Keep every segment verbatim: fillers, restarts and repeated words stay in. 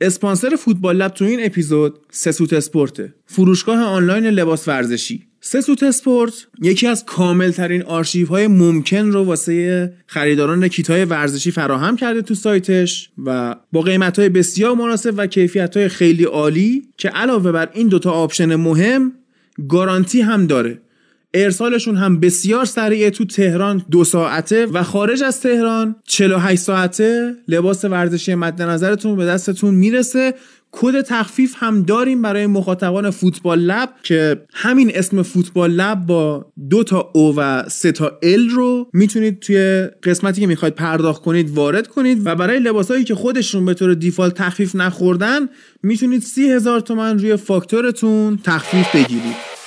اسپانسر فوتبال لب تو این اپیزود سه سوت اسپورت، فروشگاه آنلاین لباس ورزشی. سه سوت اسپورت یکی از کاملترین آرشیوهای ممکن رو واسه خریداران کیت‌های ورزشی فراهم کرده تو سایتش و با قیمت‌های بسیار مناسب و کیفیت‌های خیلی عالی که علاوه بر این دوتا آپشن مهم گارانتی هم داره. ارسالشون هم بسیار سریعه، تو تهران دو ساعته و خارج از تهران چهل و هشت ساعته لباس ورزشی مد نظرتون به دستتون میرسه. کد تخفیف هم داریم برای مخاطبان فوتبال لب که همین اسم فوتبال لب با دو تا او و سه تا ال رو میتونید توی قسمتی که میخواید پرداخت کنید وارد کنید و برای لباسایی که خودشون به طور دیفالت تخفیف نخوردن میتونید سی هزار تومن روی فاکتورتون تخفیف بگیرید.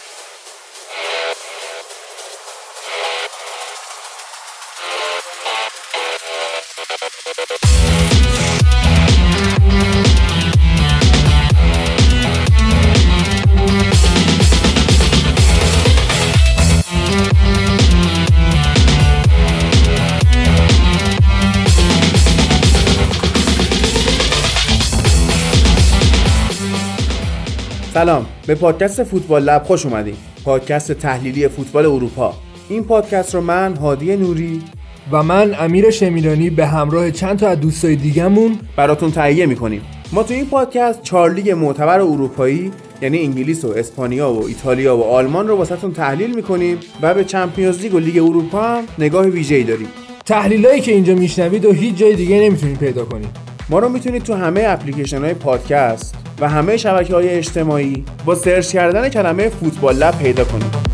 سلام، به پادکست فوتبال لب خوش اومدید. پادکست تحلیلی فوتبال اروپا. این پادکست رو من هادی نوری و من امیر شمیرانی به همراه چند تا از دوستای دیگه‌مون براتون تهیه می‌کنیم. ما تو این پادکست چهار لیگ معتبر اروپایی یعنی انگلیس و اسپانیا و ایتالیا و آلمان رو واسهتون تحلیل می‌کنیم و به چمپیونز لیگ و لیگ اروپا هم نگاه ویژه‌ای داریم. تحلیلایی که اینجا می‌شنوید و هیچ جای دیگه نمی‌تونید پیدا کنید. ما رو می‌تونید تو همه اپلیکیشن‌های پادکست و همه شبکه‌های اجتماعی با سرچ کردن کلمه فوتبال لب پیدا کنید.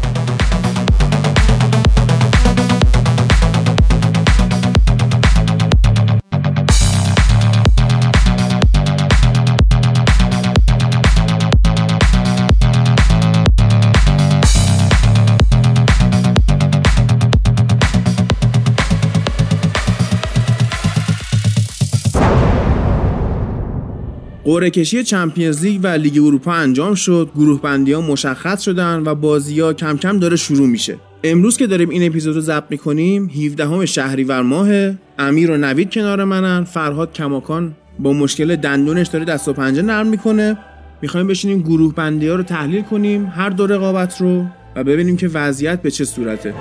قرعه کشی چمپیونز لیگ و لیگ اروپا انجام شد، گروه بندی ها مشخص شدن و بازی ها کم کم داره شروع میشه. امروز که داریم این اپیزود رو ضبط میکنیم هفدهم شهریور ماهه. امیر و نوید کنار منن. فرهاد کماکان با مشکل دندونش داره دست و پنجه نرم میکنه. میخوایم بشینیم گروه بندی ها رو تحلیل کنیم، هر دو رقابت رو، و ببینیم که وضعیت به چه صورته.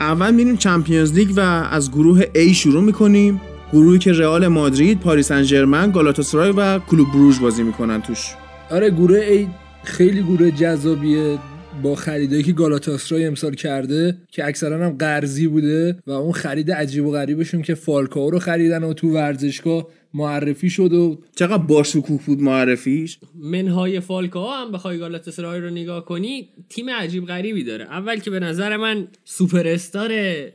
اول میریم چمپیونز لیگ و از گروه A شروع میکنیم، گروهی که رئال مادرید، پاریس سن ژرمن، گالاتاسرای و کلوب بروژ بازی میکنن توش. آره، گروه A خیلی گروه جذابیه با خریدایی که گالاتاسرای امسال کرده که اکثرا هم قرضی بوده و اون خرید عجیب و غریبشون که فالکاو رو خریدن و تو ورزشگاه معرفی شد و چقدر باشکوه بود معرفیش. منهای فالکاو هم بخوای گالاتاسرای رو نگاه کنی تیم عجیب غریبی داره. اول که به نظر من سوپر استار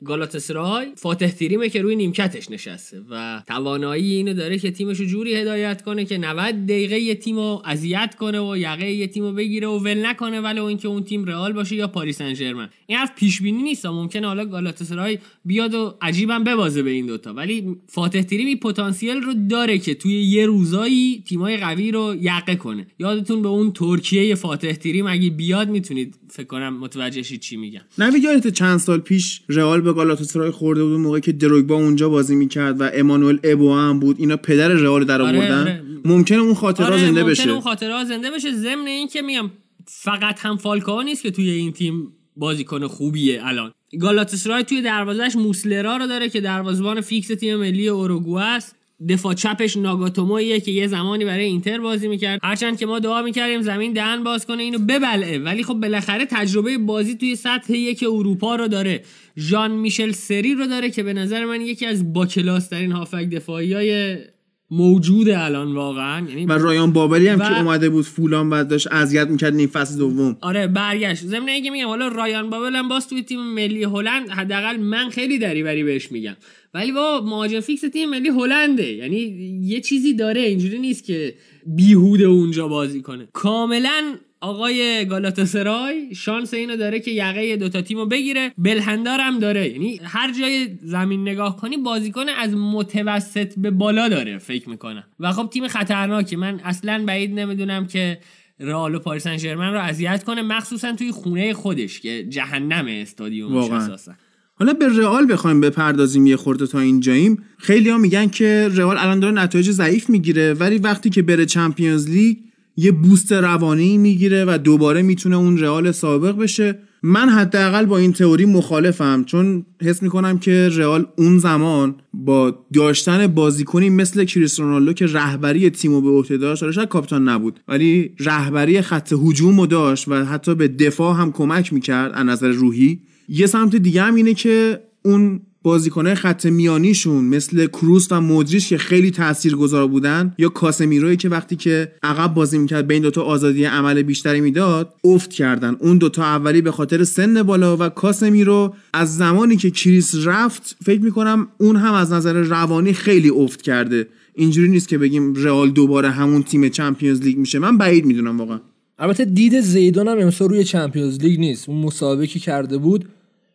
گالاتاسرای فاتح تیریمه که روی نیمکتش نشسته و توانایی اینو داره که تیمشو جوری هدایت کنه که نود دقیقه یه تیمو اذیت کنه و یقه یه تیمو بگیره و ول نکنه، ولو اینکه اون تیم رئال باشه یا پاریس سن ژرمن. این حرف پیش بینی نیست، ممکنه حالا گالاتاسرای بیاد و عجیبم ببازه به این دوتا، ولی فاتح تیریمی پتانسیل رو داره که توی یه روزایی تیمای قوی رو یقه کنه. یادتون به اون ترکیه فاتح تیریم اگه بیاد میتونید فکر کنم متوجه شید چی میگم. نوید، یادت چند سال پیش رئال به گالاتاسرای خورده بود موقعی که دروگبا اونجا بازی میکرد و امانوئل ابو هم بود، اینا پدر رئال در آوردن. آره، آره. ممکنه اون خاطره آره، زنده بشه. ممکنه اون خاطره زنده بشه. ضمن این که میگم فقط هم فالکاو نیست که توی این تیم بازیکن خوبیه. الان گالاتاسرای توی دروازه‌اش موسلرا رو داره که دروازه‌بان فیکس تیم ملی اوروگوئه است. دفاع چپش ناگاتومویه که یه زمانی برای اینتر بازی میکرد، هرچند که ما دعا میکردیم زمین دهن باز کنه اینو ببلعه، ولی خب بالاخره تجربه بازی توی سطح یک اروپا رو داره. ژان میشل سری رو داره که به نظر من یکی از باکلاس ترین هافک دفاعیای موجود الان واقعا، یعنی و رایان بابل هم و... که اومده بود فولان و داشت اذیت میکرد نیم فصل دوم. آره، برگشت. ضمن اینکه میگم حالا رایان بابل هم باز توی تیم ملی هلند، حداقل من خیلی دریوری بهش میگم، ولی با مهاجم فیکس تیم ملی هلنده، یعنی یه چیزی داره، اینجوری نیست که بیهوده اونجا بازی کنه. کاملا آقای گالاتاسرای شانس اینو داره که یقه دوتا تیمو بگیره. بلهندار هم داره، یعنی هر جای زمین نگاه کنی بازیکن از متوسط به بالا داره فکر میکنم و خب تیم خطرناکی. من اصلا بعید نمیدونم که رئال و پاریس سن ژرمن رو اذیت کنه، مخصوصا توی خونه خودش که جهنم استادیومش اساسا. حالا به رئال بخوایم بپردازیم یه خورده تا اینجاییم، خیلی‌ها میگن که رئال الان داره نتایج ضعیف میگیره، ولی وقتی که بره چمپیونز لیگ یه بوست روانی میگیره و دوباره میتونه اون رئال سابق بشه. من حداقل با این تئوری مخالفم، چون حس میکنم که رئال اون زمان با داشتن بازیکنی مثل کریستیانو رونالدو که رهبری تیمو به عهده داشت، البته کاپیتان نبود ولی رهبری خط هجومو داشت و حتی به دفاع هم کمک میکرد از نظر روحی. یه سمت دیگه هم اینه که اون بازیکن‌های خط میانیشون مثل کروس و مودریچ که خیلی تاثیرگذار بودن، یا کاسمیروی که وقتی که عقب بازی می‌کرد بین دوتا آزادی عمل بیشتری میداد، افت کردن. اون دوتا اولی به خاطر سن بالا و کاسمیرو از زمانی که کریس رفت فکر می‌کنم اون هم از نظر روانی خیلی افت کرده. اینجوری نیست که بگیم رئال دوباره همون تیم چمپیونز لیگ میشه، من بعید میدونم واقعا. البته دید زیدان هم امسال روی چمپیونز لیگ نیست. اون مسابقه که کرده بود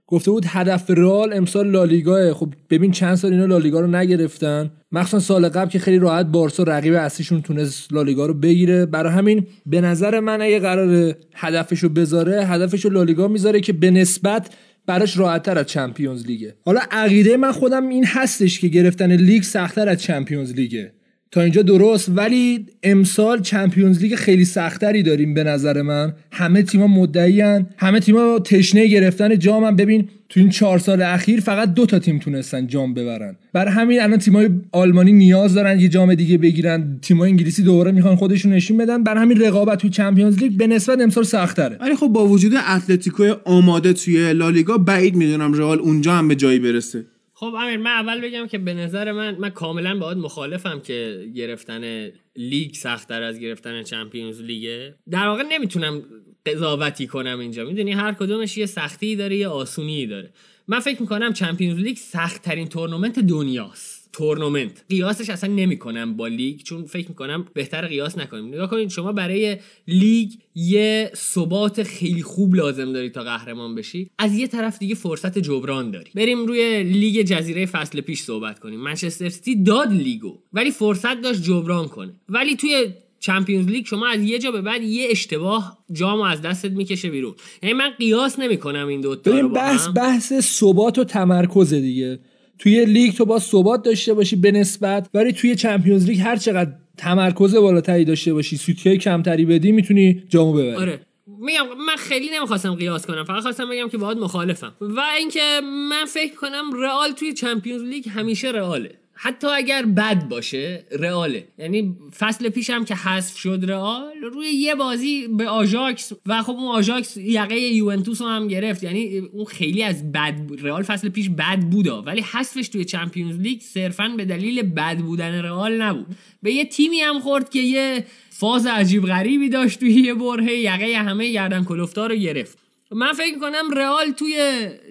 گفته بود هدف رئال امسال لالیگاه. خب ببین چند سال اینا لالیگا رو نگرفتن، مخصوصا سال قبل که خیلی راحت بارسا رقیب اصلیشون تونست لالیگا رو بگیره. برای همین به نظر من اگه قرار هدفشو بذاره، هدفشو لالیگا میذاره که به نسبت براش راحت‌تر از چمپیونز لیگه. حالا عقیده من خودم این هستش که گرفتن لیگ سخت‌تر از چمپیونز لیگه، تا اینجا درست، ولی امسال چمپیونز لیگ خیلی سختری داریم به نظر من. همه تیم‌ها مدعیان، همه تیم‌ها تشنه گرفتن جام هم. ببین تو این چهار سال اخیر فقط دو تا تیم تونستن جام ببرن، برای همین الان تیم‌های آلمانی نیاز دارن یه جام دیگه بگیرن، تیم‌های انگلیسی دوباره میخوان خودشون نشون بدن، برای همین رقابت توی چمپیونز لیگ به نسبت امسال سخت‌تره. ولی خب با وجود اتلتیکو آماده توی لالیگا، بعید میدونم رئال اونجا هم به جایی برسه. خب امیر، من اول بگم که به نظر من من کاملا باهات مخالفم که گرفتن لیگ سخت‌تر از گرفتن چمپیونز لیگه. در واقع نمیتونم قضاوتی کنم اینجا، میدونی هر کدومش یه سختی داره یه آسونی داره. من فکر میکنم چمپیونز لیگ سخت‌ترین تورنمنت دنیاست. تورنمنت قیاسش اصلا نمیکنم با لیگ، چون فکر میکنم بهتر قیاس نکنیم. نگاه کنید شما برای لیگ یه ثبات خیلی خوب لازم داری تا قهرمان بشی، از یه طرف دیگه فرصت جبران داری. بریم روی لیگ جزیره فصل پیش صحبت کنیم. منچستر سیتی داد لیگو ولی فرصت داشت جبران کنه. ولی توی چمپیونز لیگ شما از یه جا به بعد یه اشتباه جامو از دستت میکشه بیرون. یعنی من قیاس نمیکنم این دو تا رو با هم. بحث بحث ثبات و تمرکز دیگه. توی لیگ تو با ثبات داشته باشی به نسبت، ولی توی چمپیونز لیگ هر چقدر تمرکز بالاتری داشته باشی، سوتیای کمتری بدی، میتونی جامو ببری. آره میگم من خیلی نمیخواستم قیاس کنم، فقط خواستم بگم که باهات مخالفم. و اینکه من فکر کنم رئال توی چمپیونز لیگ همیشه رئاله، حتی اگر بد باشه رئاله. یعنی فصل پیش هم که حذف شد رئال، روی یه بازی به آژاکس و خب اون آژاکس یقه یوونتوس هم گرفت، یعنی اون خیلی از بد رئال فصل پیش بد بودا، ولی حذفش توی چمپیونز لیگ صرفاً به دلیل بد بودن رئال نبود، به یه تیمی هم خورد که یه فاز عجیب غریبی داشت توی یه برهه، یقه همه گردن کلفتا رو گرفت. من فکر میکنم رئال توی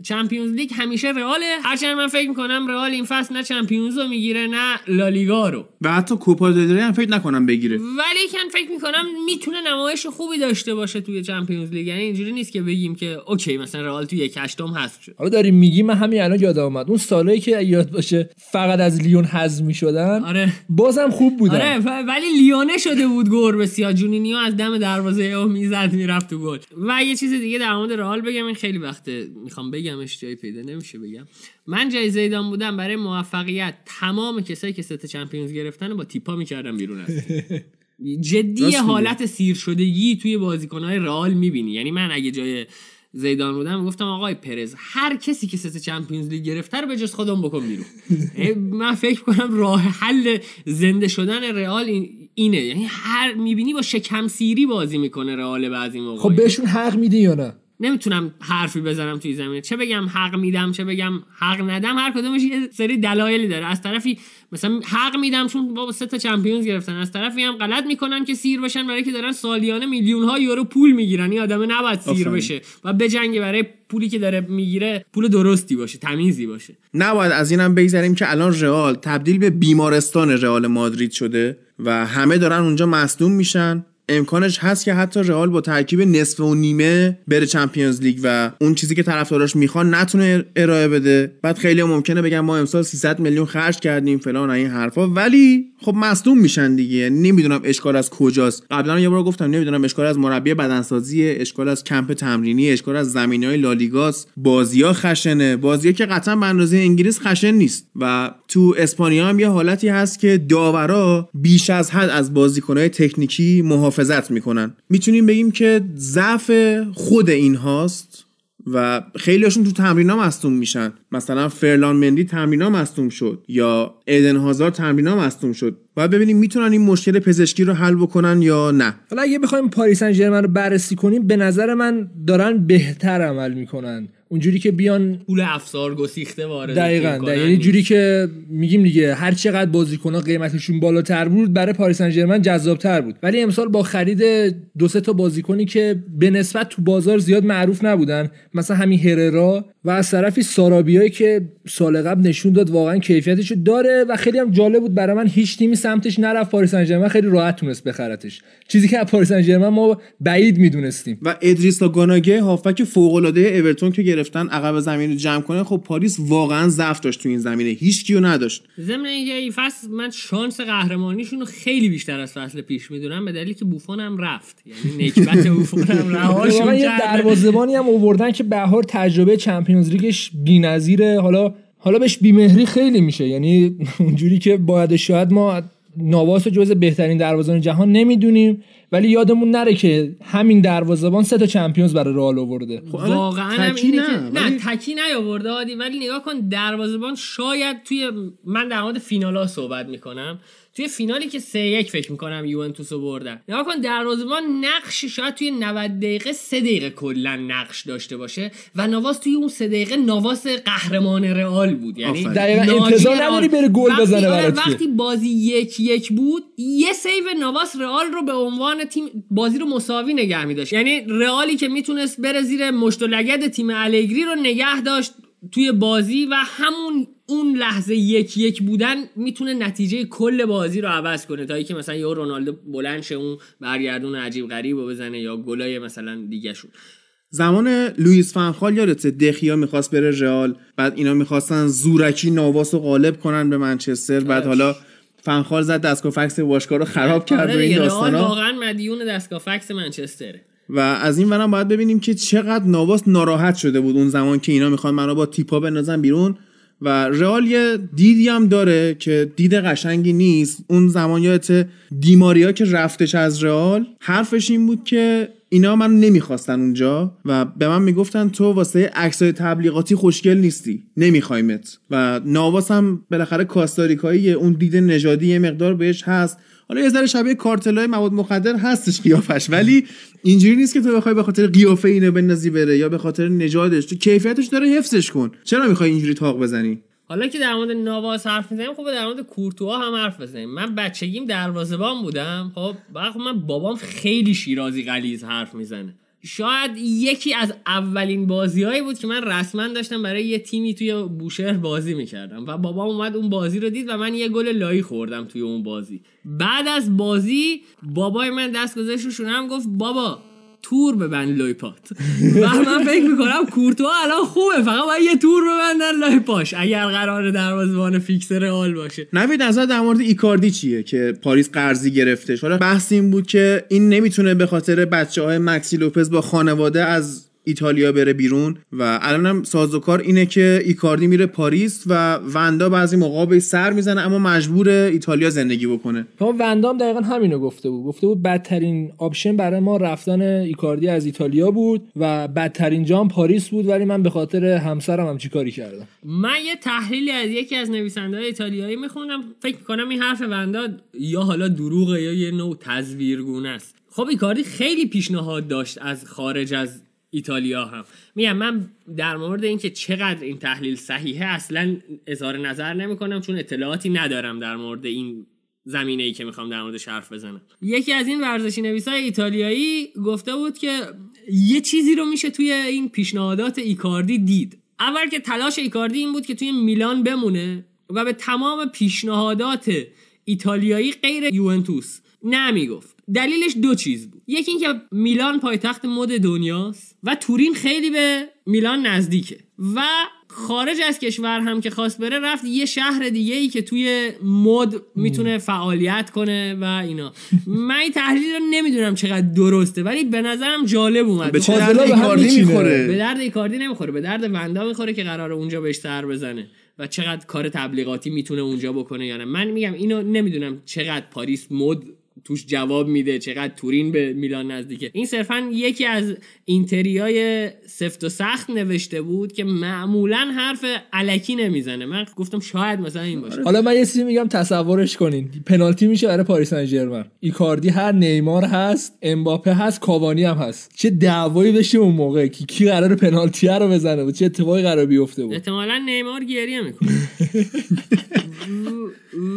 چمپیونز لیگ همیشه رئاله، هرچند من فکر میکنم رئال این فصل نه چمپیونز رو میگیره نه لالیگا رو، و حتی کوپا دل ری هم فکر نکنم بگیره، ولی کن فکر میکنم میتونه نمایش خوبی داشته باشه توی چمپیونز لیگ. یعنی اینجوری نیست که بگیم که اوکی مثلا رئال توی یک هشتم حذف شد. حالا داریم میگیم، من همین الان یادم اومد اون سالایی که یاد باشه فقط از لیون حذف میشدن. آره. بازم خوب بودن. آره ف... ولی لیونه شده بود گربه سیاه، جونینیو از دم دروازه او میزد میرفت تو گل. و یه چیز دیگه در مورد رئال بگم، این خیلی وقته میخوام بگمش جای پیدا نمیشه بگم، من جای زیدان بودم برای موفقیت تمام کسایی که ست چمپیونز گرفتن با تیپا میکردم بیرون. از جدی حالت سیر شدگی توی بازیکن‌های رئال میبینی. یعنی من اگه جای زیدان بودم میگفتم آقای پرز هر کسی که ست چمپیونز لیگ گرفته رو به جز خودم بکن بیرون. من فکر کنم راه حل زنده شدن رئال این اینه، یعنی هر میبینی با شکم سیری بازی میکنه رئال بعضی موقع. خب بهشون حق میدی یا نه؟ نمیتونم حرفی بزنم توی زمینه، چه بگم حق میدم چه بگم حق ندم، هر کدومش یه سری دلایلی داره. از طرفی مثلا حق میدم چون با سه تا چمپیونز گرفتن، از طرفی هم غلط میکنن که سیر بشن برای که دارن سالیانه میلیون ها یورو پول میگیرن. این آدم نباید سیر بشه و بجنگه برای پولی که داره میگیره، پول درستی باشه، تمیزی باشه. نباید از اینم بگذریم که الان رئال تبدیل به بیمارستان رئال مادرید شده و همه دارن اونجا مصدوم میشن امکانش هست که حتی رئال با ترکیب نصف و نیمه بره چمپیونز لیگ و اون چیزی که طرفداراش میخوان نتونه ارائه بده. بعد خیلی ممکنه بگن ما امسال سیصد میلیون خرج کردیم فلان این حرفا، ولی خب مصدوم میشن دیگه. نمیدونم اشکال از کجاست. قبلا یه بار گفتم نمیدونم اشکال از مربی بدنسازی، اشکال از کمپ تمرینی، اشکال از زمینهای لالیگاس. بازی‌ها خشنه، بازی‌ها که قطعا به اندازه انگلیس خشن نیست و تو اسپانیا هم یه حالتی هست که داورا بیش از حد از بازیکن‌های تکنیکی محافظت میکنن. میتونیم بگیم که ضعف خود این هاست و خیلیشون تو تمرین‌ها مصدوم میشن. مثلا فرلان مندی تمرین‌ها مصدوم شد یا ایدن هازارد تمرین‌ها مصدوم شد. باید ببینیم میتونن این مشکل پزشکی رو حل بکنن یا نه. حالا اگه بخوایم پاریس سن ژرمن رو بررسی کنیم، به نظر من دارن بهتر عمل میکنن. اونجوری که بیان پول افسار گسیخته وارد کنن، یعنی جوری که میگیم دیگه هر چقدر بازیکن‌ها قیمتشون بالاتر بود برای پاریس سن ژرمن جذاب‌تر بود. ولی امسال با خرید دو سه تا بازیکنی که به نسبت تو بازار زیاد معروف نبودن، مثلا همین هررا و از طرفی سارابیایی که سال قبل نشون داد واقعا کیفیتشو داره و خیلی هم جالب بود برای من، هیچ تیمی سمتش نرفت، پاریس سن ژرمن خیلی راحت تونست بخرتش، چیزی که از پاریس سن ژرمن ما بعید میدونستیم. و ادریسا گاناگه هافبک فوق‌العاده اورتون که گرفتن عقب زمین رو جمع کنه، خب پاریس واقعا ضعف داشت تو این زمینه، هیچ کیو نداشت. ضمن اینکه این فصل من شانس قهرمانیشون رو خیلی بیشتر از فصل پیش میدونم، به دلیلی که بوفون هم رفت، یعنی نکبت بوفون هم رهاشون کرد. یه دروازه‌بانی هم آوردن که بهار تجربه چمپیونز لیگش بی‌نظیره. حالا حالا بهش بیمهری خیلی میشه، یعنی اونجوری که باید شاید ما نواس رو جز بهترین دروازه‌بان جهان نمیدونیم، ولی یادمون نره که همین دروازه‌بان سه تا چمپیونز برای رئال آورده. واقعا هم اینه نه. که نه تکی نیاورده عادی، ولی نگاه کن دروازه‌بان شاید توی من در مورد فینالا صحبت میکنم، توی فینالی که سه یک فکر میکنم یوونتوس رو بردن، نگاه کن دروازه‌بان نقش شاید توی نود دقیقه سه دقیقه کلا نقش داشته باشه و نواس توی اون سه دقیقه نواس قهرمان رئال بود، یعنی دقیقاً انتظار نداری بره گل بزنه. برات وقتی بازی یک یک بود یه سیو نواس رئال رو به عنوان تیم بازی رو مساوی نگه می‌داشت، یعنی رئالی که میتونست بره زیر مشت و لگد تیم الگری رو نگه داشت توی بازی و همون اون لحظه یک یک بودن میتونه نتیجه کل بازی رو عوض کنه، تا اینکه مثلا یا رونالدو بلند شه اون برگردون عجیب غریب رو بزنه یا گلای مثلا دیگه شون. زمان لوئیس فان خال یادت دخیا میخواست بره رئال، بعد اینا میخواستن زورکی نواسو غالب کنن به منچستر، بعد حالا فان خال زد دستگاه فکس واشکار رو خراب کرد و این داستانا. واقعا مدیون دستگاه فکس منچستره. و از این ورم باید ببینیم که چقدر نواس ناراحت شده بود اون زمان که اینا میخوان منو با تیپا بندازن بیرون. و رئال یه دیدی هم داره که دید قشنگی نیست. اون زمان یادت دیماریا که رفتش از رئال، حرفش این بود که اینا من نمیخواستن اونجا و به من میگفتن تو واسه عکسای تبلیغاتی خوشگل نیستی، نمیخوایمت. و نواس هم بالاخره کاستاریکاییه، اون دید نژادی یه مقدار بهش هست، حالا یه ذره شبیه کارتلای مواد مخدر هستش قیافش، ولی اینجوری نیست که تو بخوای به خاطر قیافه اینو بندازی بره یا به خاطر نژادش، تو کیفیتش داره، حفظش کن، چرا میخوای اینجوری تاق بزنی؟ حالا که در مورد نواس حرف میزنیم، خب در مورد کورتوا هم حرف بزنیم. من بچگیم دروازه‌بان بودم، خب وقت من بابام خیلی شیرازی غلیظ حرف میزنه، شاید یکی از اولین بازیایی بود که من رسما داشتم برای یه تیمی توی بوشهر بازی میکردم و بابام اومد اون بازی رو دید و من یه گل لایی خوردم توی اون بازی. بعد از بازی بابای من دست گذاشت رو شونم، گفت بابا تور ببند لای پات. و من فکر میکنم کورتوا الان خوبه، فقط باید یه تور ببندن لای پاش اگر قرار دروازه‌بان فیکسر رئال باشه. نوید نظر در مورد ایکاردی چیه که پاریس قرضی گرفتش؟ حالا بحث این بود که این نمیتونه به خاطر بچه‌های مکسی لوپز با خانواده از ایتالیا بره بیرون و الانم سازوکار اینه که ایکاردی میره پاریس و وندا بعضی موقعا به سر میزنه اما مجبور ایتالیا زندگی بکنه. تا وندا هم دقیقاً همینو گفته بود، گفته بود بدترین آپشن برای ما رفتن ایکاردی از ایتالیا بود و بدترین جام پاریس بود، ولی من به خاطر همسرم هم چیکاری کردم. من یه تحلیلی از یکی از نویسنده‌های ایتالیایی میخوندم، فکر می‌کنم این حرف وندا یا حالا دروغه یا یه نوع تزویرگونه است. خب ایکاردی خیلی پیشنهاد داشت از خارج از ایتالیا هم. میگم من در مورد اینکه چقدر این تحلیل صحیحه اصلا اظهار نظر نمی کنم، چون اطلاعاتی ندارم در مورد این زمینه‌ای که میخوام در موردش حرف بزنم. یکی از این ورزشی نویسای ایتالیایی گفته بود که یه چیزی رو میشه توی این پیشنهادات ایکاردی دید. اول که تلاش ایکاردی این بود که توی میلان بمونه و به تمام پیشنهادات ایتالیایی غیر یوونتوس نمیگفت. دلیلش دو چیز بود. یکی این که میلان پایتخت مد دنیاست و تورین خیلی به میلان نزدیکه و خارج از کشور هم که خواست بره رفت یه شهر دیگه ای که توی مد میتونه فعالیت کنه و اینا. من این تحلیل رو نمیدونم چقدر درسته ولی به نظرم جالب اومد. به درد ایکاردی میخوره، به درد ایکاردی نمیخوره، به درد وندا میخوره که قراره اونجا بهش سر بزنه و چقدر کار تبلیغاتی میتونه اونجا بکنه یا نه. من میگم اینو نمیدونم چقدر پاریس مد توش جواب میده، چقدر تورین به میلان نزدیکه. این صرفا یکی از اینتریای سفت و سخت نوشته بود که معمولا حرف الکی نمیزنه. من گفتم شاید مثلا این باشه. حالا من یه چیزی میگم تصورش کنین، پنالتی میشه برای پاریس سن ژرمن. ایکاردی هر، نیمار هست، امباپه هست، کاوانی هم هست. چه دعوایی بشه اون موقع کی کی قراره پنالتی رو بزنه و چه اتفاقی قراره بیفته بود. احتمالاً نیمار گریه میکنه.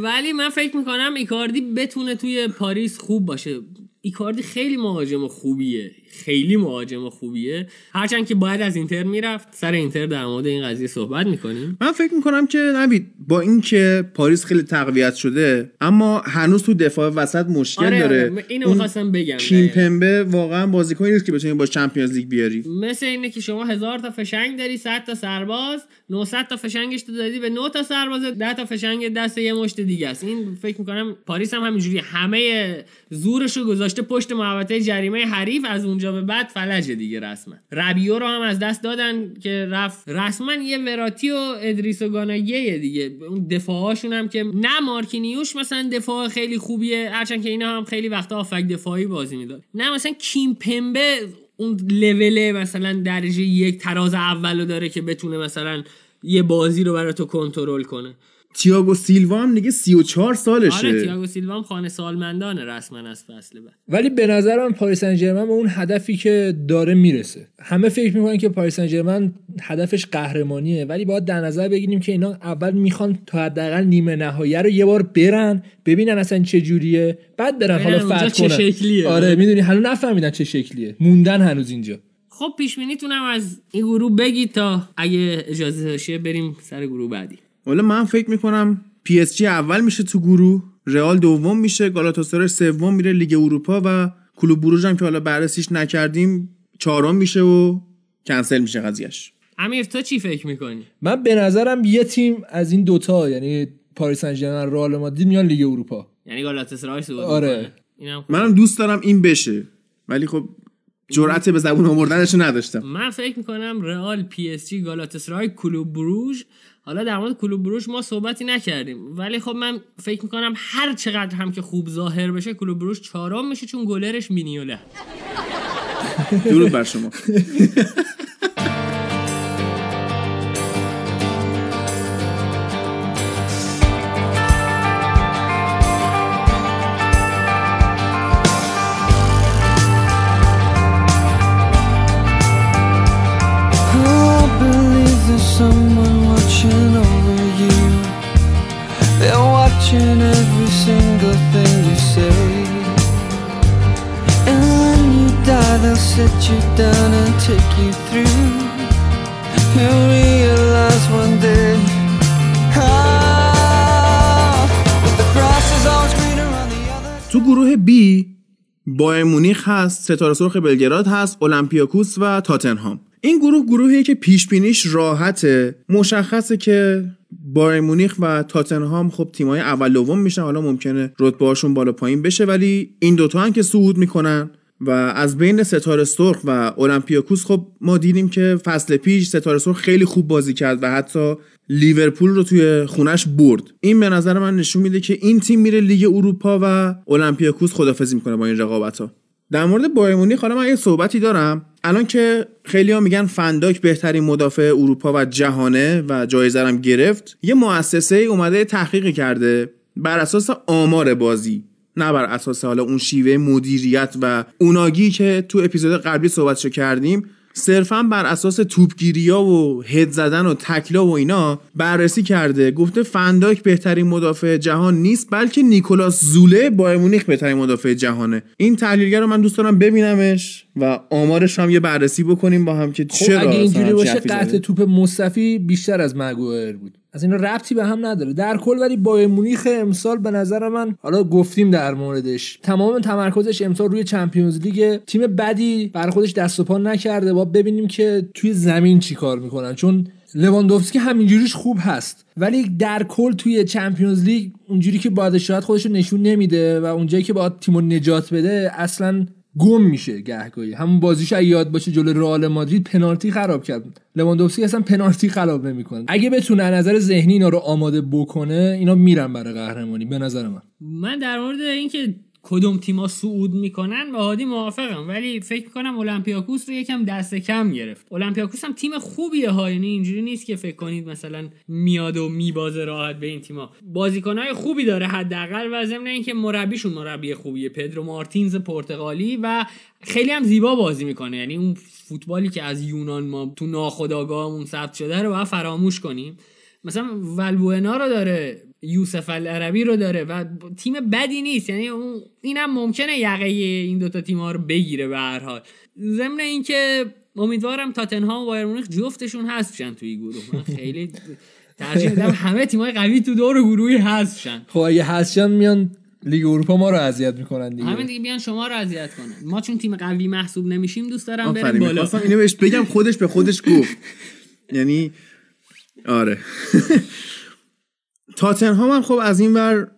ولی من فکر میکنم ایکاردی بتونه توی پاریس خوب باشه. ایکاردی خیلی مهاجم خوبیه، خیلی مهاجم خوبیه، هرچند که باید از اینتر میرفت. سر اینتر در مورد این قضیه صحبت میکنیم. من فکر میکنم که نوید با این که پاریس خیلی تقویت شده اما هنوز تو دفاع وسط مشکل آره داره. آره اینو می‌خواستم بگم. کیمپمبه واقعا بازیکنی نیست که بتونی با چمپیونز لیگ بیاری. مثل اینه که شما هزار تا فشنگ داری، صد تا سرباز، نهصد تا فشنگش تو دادی به نه تا سرباز، ده تا فشنگ دست یه مشت دیگه است. این فکر میکنم پاریس هم همینجوری همه زورشو گذاشته پشت محوطه جریمه حریف. از اونجا به بعد فلج دیگه. رسما ربیو رو هم از دست دادن که رفت. رسما یه وراتی و ادریس و گانایه دیگه. اون دفاعاشون هم که نه مارکینیوش مثلا دفاع خیلی خوبیه، هرچند که اینا هم خیلی وقتا آفک دفاعی بازی میداد، نه مثلا کیمپمبه اون لول مثلا درجه یک تراز اولو داره که بتونه مثلا یه بازی رو برات کنترل کنه. تییاگو سیلوا هم دیگه سی و چهار سالشه. آره تییاگو سیلوا هم خانه سالمندانه رسما از فصل بعد. ولی به نظر من پاریس سن ژرمن به اون هدفی که داره میرسه. همه فکر میکنن که پاریس سن ژرمن هدفش قهرمانیه ولی باید در نظر بگیریم که اینا اول میخوان تا حداقل نیمه نهایی رو یه بار برن، ببینن اصلا چه جوریه، بعد برن حالا فتح چه شکلیه. آره میدونی حالا نفهمیدن چه شکلیه، موندن هنوز اینجا. خب پیش بینیتونم از این گروه بگید تا اگه اجازه باشه بریم سر گروه بعدی. ولی من فکر میکنم پی اس جی اول میشه تو گروه، رئال دوم میشه، گالاتاسرای سوم میره لیگ اروپا و کلوب بروژ هم که حالا بررسیش نکردیم چهارم میشه و کنسل میشه قضیهش. امیر تو چی فکر میکنی؟ من به نظرم یه تیم از این دوتا، یعنی پاریس سن ژرمن، رئال مادرید میان لیگ اروپا، یعنی گالاتاسرای صعود. آره منم دوست دارم این بشه ولی خب جرأت به زبون آوردنش نداشتم. من فکر میکنم رئال، پی اس جی، گالاتاسرای، کلوب بروژ. حالا در مورد کلوب بروژ ما صحبتی نکردیم ولی خب من فکر میکنم هر چقدر هم که خوب ظاهر بشه کلوب بروژ چهارم میشه چون گلرش مینیوله. درود بر شما. Sit you down and take you through. You'll realize one day how the grass is always greener on the other. تو گروه B بایر مونیخ هست، ستاره سرخ بلگراد هست، اولمپیاکوس و تاتنهام. این گروه گروهیه که پیش بینیش راحته. مشخصه که بایر مونیخ و تاتنهام خب تیمای اول دوم میشن، حالا ممکنه رتبه‌هاشون بالا پایین بشه ولی این دوتا هم که صعود میکنن. و از بین ستاره سرخ و اولمپیاکوس خب ما دیدیم که فصل پیش ستاره سرخ خیلی خوب بازی کرد و حتی لیورپول رو توی خونش برد. این به نظر من نشون میده که این تیم میره لیگ اروپا و اولمپیاکوس خدافظی میکنه با این رقابت‌ها. در مورد بایر مونیخ حالا من یه صحبتی دارم. الان که خیلی‌ها میگن فنداک بهترین مدافع اروپا و جهانه و جایزه هم گرفت، یه مؤسسه اومده تحقیق کرده بر اساس آمار بازی، نه بر اساس حالا اون شیوه مدیریت و اوناگی که تو اپیزود قبلی صحبتشو کردیم. صرفا بر اساس توپگیری‌ها و هد زدن و تکلا و اینا بررسی کرده، گفته فنداک بهترین مدافع جهان نیست بلکه نیکولاس زوله بایر مونیخ بهترین مدافع جهانه. این تحلیلگر رو من دوست دارم ببینمش و آمارش هم یه بررسی بکنیم با هم که چرا خب اگه اینجوری باشه قطع توپ مصطفی بیشتر از مگوایر بود. از اینا ربطی به هم نداره در کل. ولی بایر مونیخ امسال به نظر من، حالا گفتیم در موردش، تمام تمرکزش امسال روی چمپیونز لیگ. تیم بدی بر خودش دست و پا نکرده، با ببینیم که توی زمین چی کار میکنن، چون لواندوفسکی همینجوریش خوب هست ولی در کل توی چمپیونز لیگ اونجوری که باید شاید خودش رو نشون نمیده و اونجایی که باید تیمو نجات بده اصلا گم میشه گهگاهی. همون بازیش اگه یاد باشه جلوی رئال مادرید پنالتی خراب کرد، لواندوفسکی اصلا پنالتی خراب نمیکنه. اگه بتونه از نظر ذهنی اینا رو آماده بکنه، اینا میرن برای قهرمانی به نظر من. من در مورد اینکه کدوم تیم‌ها صعود میکنن با هادی موافقم، ولی فکر میکنم اولمپیاکوس رو یکم دست کم گرفت. اولمپیاکوس هم تیم خوبیه ها، یعنی اینجوری نیست که فکر کنید مثلا میاد و میبازه راحت به این تیم‌ها. بازیکن‌های خوبی داره حداقل، و ضمن اینکه مربیشون مربی خوبیه، پدرو مارتینز پرتغالی، و خیلی هم زیبا بازی میکنه. یعنی اون فوتبالی که از یونان ما تو ناخودآگاهمون ثبت شده رو باید فراموش کنیم. مثلا والبوئنا رو داره، یوسف العربی رو داره، و تیم بدی نیست. یعنی اینم ممکنه یقه این دوتا تیم‌ها رو بگیره به هر حال. ضمن اینکه امیدوارم تاتنهام و بایر مونیخ جفتشون حذف شن توی گروه. من خیلی ترجیح میدم همه تیم‌های قوی تو دور گروهی حذف شن. خب اگه حذف شن میان لیگ اروپا ما رو اذیت میکنن دیگه. همین دیگه بیان شما رو اذیت کنن. ما چون تیم قوی محسوب نمیشیم دوست دارم بریم بالا. اصلا اینو بهش بگم، خودش به خودش گفت. یعنی آره. تاتنهام هم خب از این ور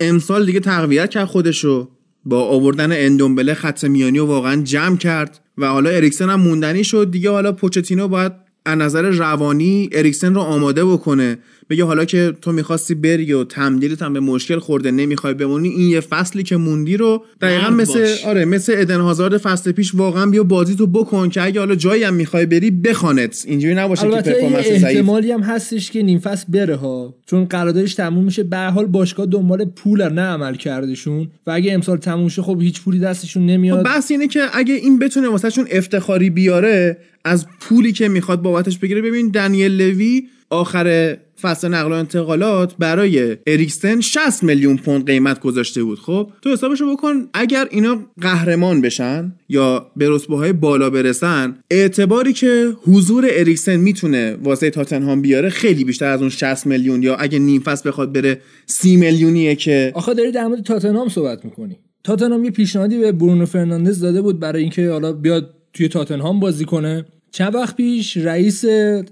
امسال دیگه تقویت کرد خودشو با آوردن اندومبله، خط میانی رو واقعا جمع کرد و حالا اریکسن هم موندنی شد دیگه. حالا پوچتینو باید از نظر روانی اریکسن رو آماده بکنه، بگه حالا که تو میخواستی بری و تمدیدت هم به مشکل خورده، نمیخوای بمونی، این یه فصلی که موندی رو دقیقاً مثل باش. آره مثل ایدن هازارد فصل پیش واقعا بیا بازی تو بکن که اگه حالا جایی هم میخوای بری بخونت، اینجوری نباشه که پرفورمنس ضعیف. احتمالی هم هستش که نیم فصل بره ها، چون قراردادش تموم میشه. به هر حال باشگاه دنبال پول نه عمل کردشون، و اگه امسال تموم شه خب هیچ پولی دستشون نمیاد. خب بس اینه که اگه این بتونه واسهشون افتخاری بیاره از پولی که میخواد بابتش بگیره. ببین دنیل لوی آخر فصل نقل و انتقالات برای اریکسن شصت میلیون پوند قیمت گذاشته بود. خب تو حسابشو بکن، اگر اینا قهرمان بشن یا به رتبه‌های بالا برسن، اعتباری که حضور اریکسن میتونه واسه تاتنهام بیاره خیلی بیشتر از اون شصت میلیون، یا اگه نیم فصل بخواد بره سی میلیونیه که آخه. داری در مورد تاتنهام صحبت میکنی. تاتنهام یه پیشنهادی به برونو فرناندز داده بود برای اینکه حالا بیاد توی تاتنهام بازی کنه. چند وقت پیش رئیس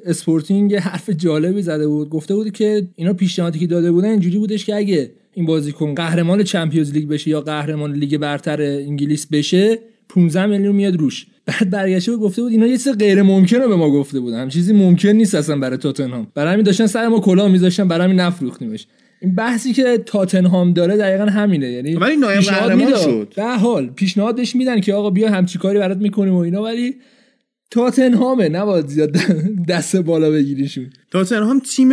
اسپورتینگ حرف جالبی زده بود، گفته بود که اینا پیشنهادی که داده بودن اینجوری بودش که اگه این بازیکن قهرمان چمپیونز لیگ بشه یا قهرمان لیگ برتر انگلیس بشه پانزده میلیون میاد روش. بعد برگشته بود گفته بود اینا یه چیز غیر ممکنه به ما گفته بودن، هم چیزی ممکن نیست اصلا برای تاتنهام، برای همین داشتن سر ما کلاه میذاشتن، برای همین نفروختیمش. این بحثی که تاتنهام داره دقیقاً همینه. یعنی ولی نایب قهرمان شد، به حال پیشنهادش میدن که آقا بیا همچین کاری برات میکنیم و اینا، ولی تاتنهامه، نباید زیاد دست بالا بگیریشون. تاتنهام تیم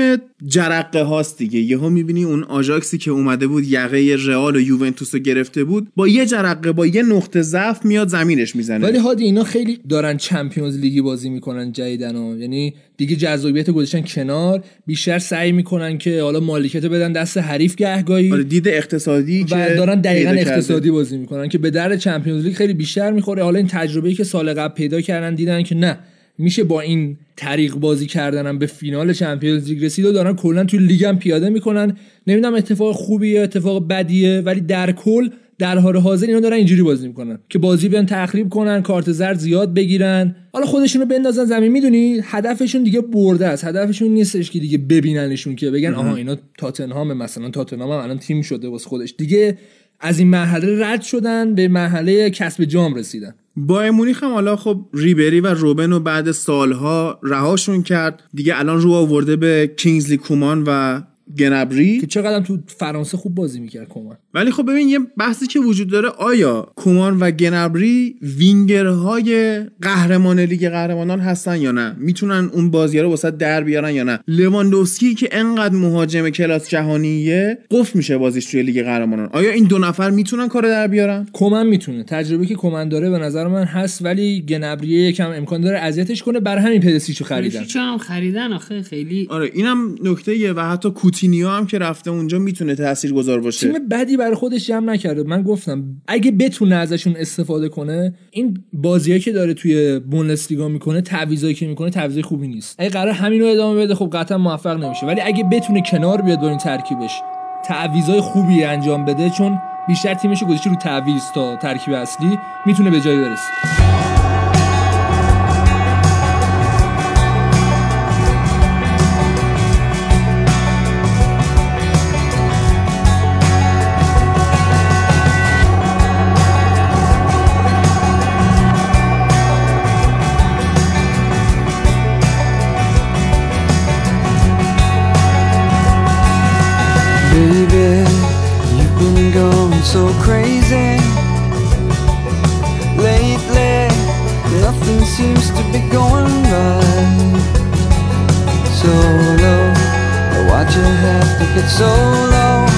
جرقه هاست دیگه. یهو میبینی اون آژاکسی که اومده بود یقه رئال و یوونتوس رو گرفته بود، با یه جرقه، با یه نقطه ضعف میاد زمینش میزنه. ولی هادی اینا خیلی دارن چمپیونز لیگی بازی میکنن جدیدن، یعنی دیگه جذابیت گذاشتن کنار، بیشتر سعی میکنن که حالا مالکیت بدن دست حریف گهگاهی. آره دید اقتصادی و که دارن دقیقاً اقتصادی کرده. بازی میکنن که به در چمپیونز لیگ خیلی بیشتر میخوره. حالا این تجربه‌ای که سال قبل پیدا کردن، دیدن که نه میشه با این طریق بازی کردنم به فینال چمپیونز لیگ رسید و دارن کلا توی لیگ هم پیاده میکنن. نمیدونم اتفاق خوبیه اتفاق بدیه، ولی در کل در حال حاضر اینا دارن اینجوری بازی میکنن که بازی بیان تخریب کنن، کارت زرد زیاد بگیرن، حالا خودشونو بندازن زمین. میدونی هدفشون دیگه برده است، هدفشون نیستش که دیگه ببیننشون که بگن آها اینا تاتنهام. مثلا تاتنهام الان تیم شده واسه خودش دیگه، از این مرحله رد شدن به مرحله کسب جام رسیدن. بایر مونیخ هم حالا خب ریبری و روبنو بعد سالها رهاشون کرد دیگه، الان رو آورده به کینگزلی کومان و گنبری که چقدر تو فرانسه خوب بازی میکرد کومان. ولی خب ببین یه بحثی که وجود داره، آیا کومان و گنبری وینگرهای قهرمان لیگ قهرمانان هستن یا نه، میتونن اون بازی‌ها رو واسه در بیارن یا نه. لواندوفسکی که انقدر مهاجم کلاس جهانیه قفل میشه بازیش توی لیگ قهرمانان، آیا این دو نفر میتونن کارو در بیارن؟ کومان میتونه، تجربه که کومان داره به نظر من هست، ولی گنبری یکم امکان داره اذیتش کنه، برای همین پدسیچو خریدن. پدسیچو هم خریدن آخه خیلی. آره اینم نکته‌ایه. و حتی کوتینیو هم که رفته اونجا میتونه تاثیرگذار باشه. تیم بدی برای خودش جمع نکرده. من گفتم اگه بتونه ازشون استفاده کنه، این بازیایی که داره توی بوندسلیگا میکنه، تعویضایی که میکنه، تعویضای خوبی نیست. اگه قرار همینو ادامه بده خب قطعا موفق نمیشه، ولی اگه بتونه کنار بیاد با این ترکیبش، تعویضای خوبی انجام بده، چون بیشتر تیمشو گذاشته رو تعویض تا ترکیب اصلی، میتونه به جایی برسه. So crazy lately, nothing seems to be going right. So low, why'd you have to get so low.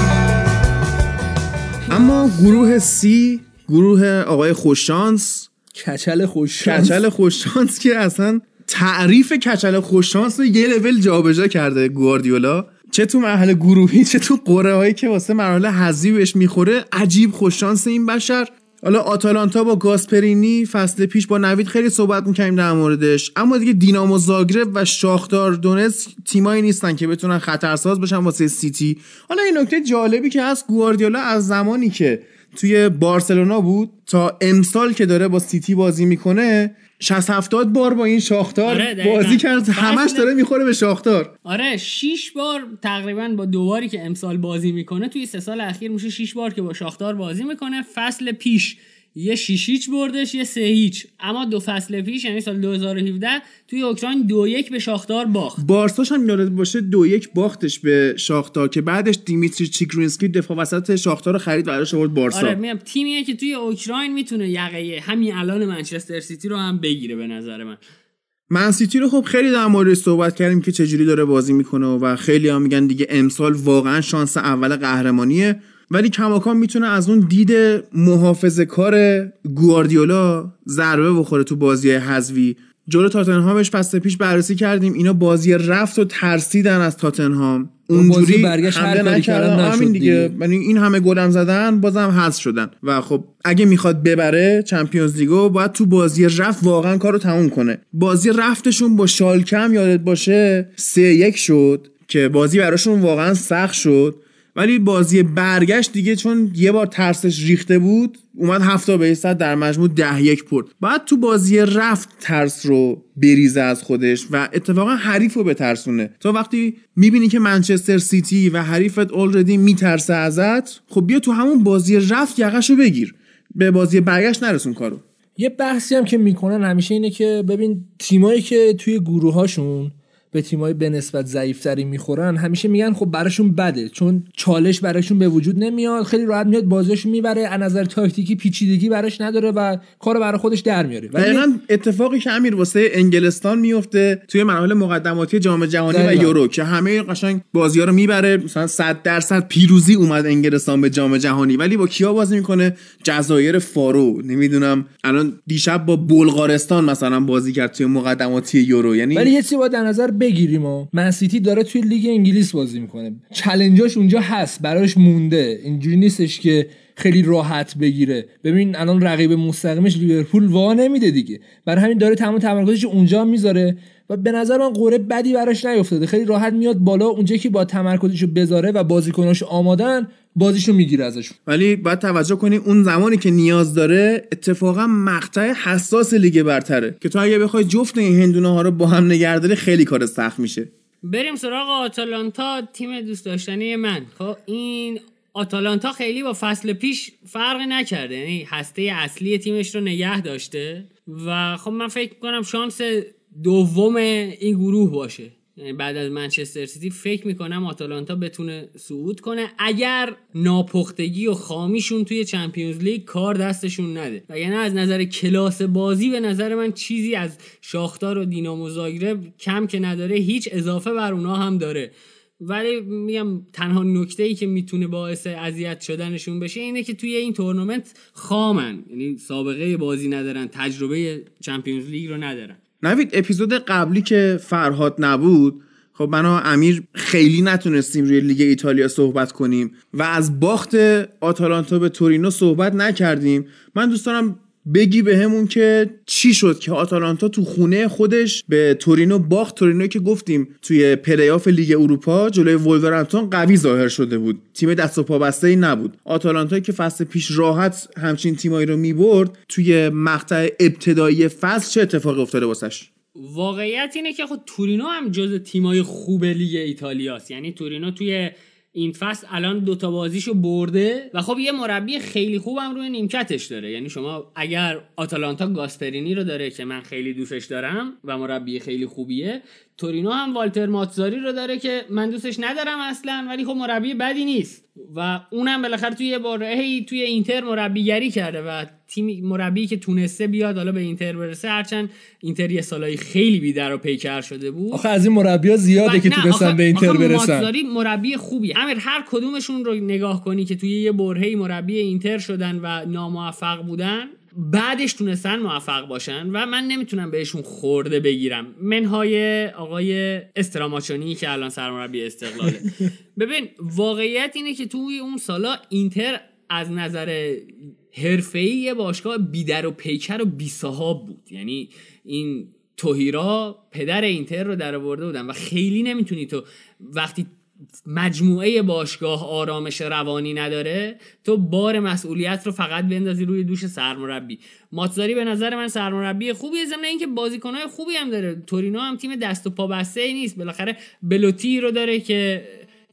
اما گروه سی، گروه آقای خوششانس، کچل خوششانس، کچل خوششانس که اصلا تعریف کچل خوششانس رو یه لول جابجا کرده گواردیولا، چه تو مرحله گروهی چه تو قرعه هایی که واسه مرحله حذفی بهش میخوره. عجیب خوششانس این بشر. حالا آتالانتا با گاسپرینی فصل پیش با نوید خیلی صحبت میکنیم در موردش، اما دیگه دینامو زاگرب و شاختار دونتسک تیمایی نیستن که بتونن خطرساز بشن واسه سیتی. حالا این نکته جالبی که هست، گواردیولا از زمانی که توی بارسلونا بود تا امسال که داره با سیتی بازی میکنه شصت هفتاد بار با این شاختار بازی کرد، همش داره میخوره به شاختار. آره شش بار تقریبا با دوباری که امسال بازی میکنه، توی سه سال اخیر میشه شش بار که با شاختار بازی میکنه. فصل پیش یه شیشیچ بردش، یه سه هیچ، اما دو فصل پیش یعنی سال دو هزار و هفده توی اوکراین دو یک به شاختار باخت. بارساش هم یادت باشه دو یک باختش به شاختار که بعدش دیمیتری چیگرینسکی دفاع وسط شاختار رو خرید و براش آورد بارسا. آره میگم تیمیه که توی اوکراین میتونه یقه همین الان منچستر سیتی رو هم بگیره. به نظر من من سیتی رو خب خیلی در موردش صحبت کردیم که چجوری داره بازی میکنه و خیلی هم میگن دیگه امسال واقعا شانس اول قهرمانیه، ولی کماکان میتونه از اون دید محافظه‌کار گواردیولا ضربه بخوره تو بازی حذفی. جلو تاتنهامش فصل پیش بررسی کردیم، اینا بازی رفت و ترسیدن از تاتنهام، اونجوری حمله نکردن، همین دیگه یعنی این همه گل هم زدن بازم حذف شدن و خب اگه میخواد ببره چمپیونز لیگو باید تو بازی رفت واقعا کارو تموم کنه. بازی رفتشون با شالکم یادت باشه سه یک شد که بازی براشون واقعا سخت شد، ولی بازی برگشت دیگه چون یه بار ترسش ریخته بود اومد هفته به صد در مجموع ده یک برد. بعد تو بازی رفت ترس رو بریزه از خودش و اتفاقا حریف رو بترسونه. تو وقتی میبینی که منچستر سیتی و حریفت آلردی میترسه ازت، خب بیا تو همون بازی رفت یقش رو بگیر، به بازی برگشت نرسون کارو. یه بحثی هم که میکنن همیشه اینه که ببین تیمایی که توی گروهاشون به تیمای به نسبت ضعیف‌تری میخورن، همیشه میگن خب براشون بده چون چالش براشون به وجود نمیاد، خیلی راحت میاد بازیاشو میبره، از نظر تاکتیکی پیچیدگی براش نداره و کارو برای خودش در میاره. دقیقاً اتفاقی که امیر واسه انگلستان میفته توی مرحله مقدماتی جام جهانی و یورو که همه قشنگ بازی‌ها رو میبره، مثلا صد درصد پیروزی اومد انگلستان به جام جهانی، ولی با کیا بازی میکنه؟ جزایر، فارو، نمیدونم الان دیشب با بلغارستان مثلا بازی کرد توی مقدماتی یورو. یعنی ولی یه چیزی در نظر بگیریم، و من سیتی داره توی لیگ انگلیس بازی میکنه، چالنجاش اونجا هست، براش مونده، اینجوری نیستش که خیلی راحت بگیره. ببین الان رقیب مستقیمش لیورپول وا نمیده دیگه، برای همین داره تمام تمرکزش اونجا میذاره و به نظر من قرعه بدی براش نیافتاده، خیلی راحت میاد بالا، اونجایی که با تمرکزشو بذاره و بازیکناش آمادن بازیشو میگیره ازش. ولی باید توجه کنی اون زمانی که نیاز داره اتفاقا مقطع حساس لیگ برتره که تو اگه بخوای جفت این هندونه ها رو با هم نگهداری خیلی کار سخت میشه. بریم سراغ آتالانتا، تیم دوست داشتنی من. خب این آتالانتا خیلی با فصل پیش فرق نکرده، یعنی هسته اصلی تیمش رو نگه داشته و خب من فکر می‌کنم شانس دوم این گروه باشه، یعنی بعد از منچستر سیتی فکر می‌کنم آتالانتا بتونه صعود کنه اگر ناپختگی و خامیشون توی چمپیونز لیگ کار دستشون نده، وگرنه از نظر کلاس بازی به نظر من چیزی از شاختار و دینامو زاگرب کم که نداره، هیچ اضافه بر اونها هم داره. ولی میگم تنها نکته‌ای که میتونه باعث اذیت شدنشون بشه اینه که توی این تورنمنت خامن، یعنی سابقه بازی ندارن، تجربه چمپیونز لیگ رو ندارن. نوید اپیزود قبلی که فرهاد نبود خب من و امیر خیلی نتونستیم روی لیگ ایتالیا صحبت کنیم و از باخت آتالانتا به تورینو صحبت نکردیم. من دوست دارم بگی به همون که چی شد که آتالانتا تو خونه خودش به تورینو باخت. تورینو که گفتیم توی پلی‌آف لیگ اروپا جلوی وولورهمپتون قوی ظاهر شده بود، تیم دست و پا بسته‌ای نبود. آتالانتا که فصل پیش راحت همچین تیمایی رو می‌برد، توی مقطع ابتدایی فصل چه اتفاقی افتاده واسش؟ واقعیت اینه که خود تورینو هم جز تیمای خوب لیگ ایتالیاست. یعنی تورینو توی این فصل الان دوتا بازیشو برده و خب یه مربی خیلی خوبم روی نیمکتش داره. یعنی شما اگر آتالانتا گاسپرینی رو داره که من خیلی دوستش دارم و مربی خیلی خوبیه، تورینو هم والتر ماتزاری رو داره که من دوستش ندارم اصلا، ولی خب مربی بدی نیست و اونم بالاخره توی یه باره‌ای توی اینتر مربیگری کرده و تیم مربی که تونسته بیاد حالا به اینتر برسه، هرچند اینتر یه سالای خیلی بی در و پیکر شده بود. آخه از این مربی‌ها زیاده که تونستن به اینتر برسن. ماتزاری مربی خوبی. امیر هر کدومشون رو نگاه کنی که توی یه برهه‌ای مربی اینتر شدن و ناموفق بودن، بعدش تونستن موفق باشن و من نمیتونم بهشون خورده بگیرم، منهای آقای استراماچونی که الان سرمربی استقلاله. ببین واقعیت اینه که توی اون سالا اینتر از نظر حرفه‌ای یه باشگاه بیدر و پیکر و بی‌صاحب بود. یعنی این توهیرا پدر اینتر رو درآورده بودن و خیلی نمیتونی تو وقتی مجموعه باشگاه آرامش روانی نداره تو بار مسئولیت رو فقط بندازی روی دوش سرمربی. ماتزاری به نظر من سرمربی خوبیه، ضمن اینکه بازیکن‌های خوبی هم داره. تورینو هم تیم دست و پا بسته نیست، بالاخره بلوتی رو داره که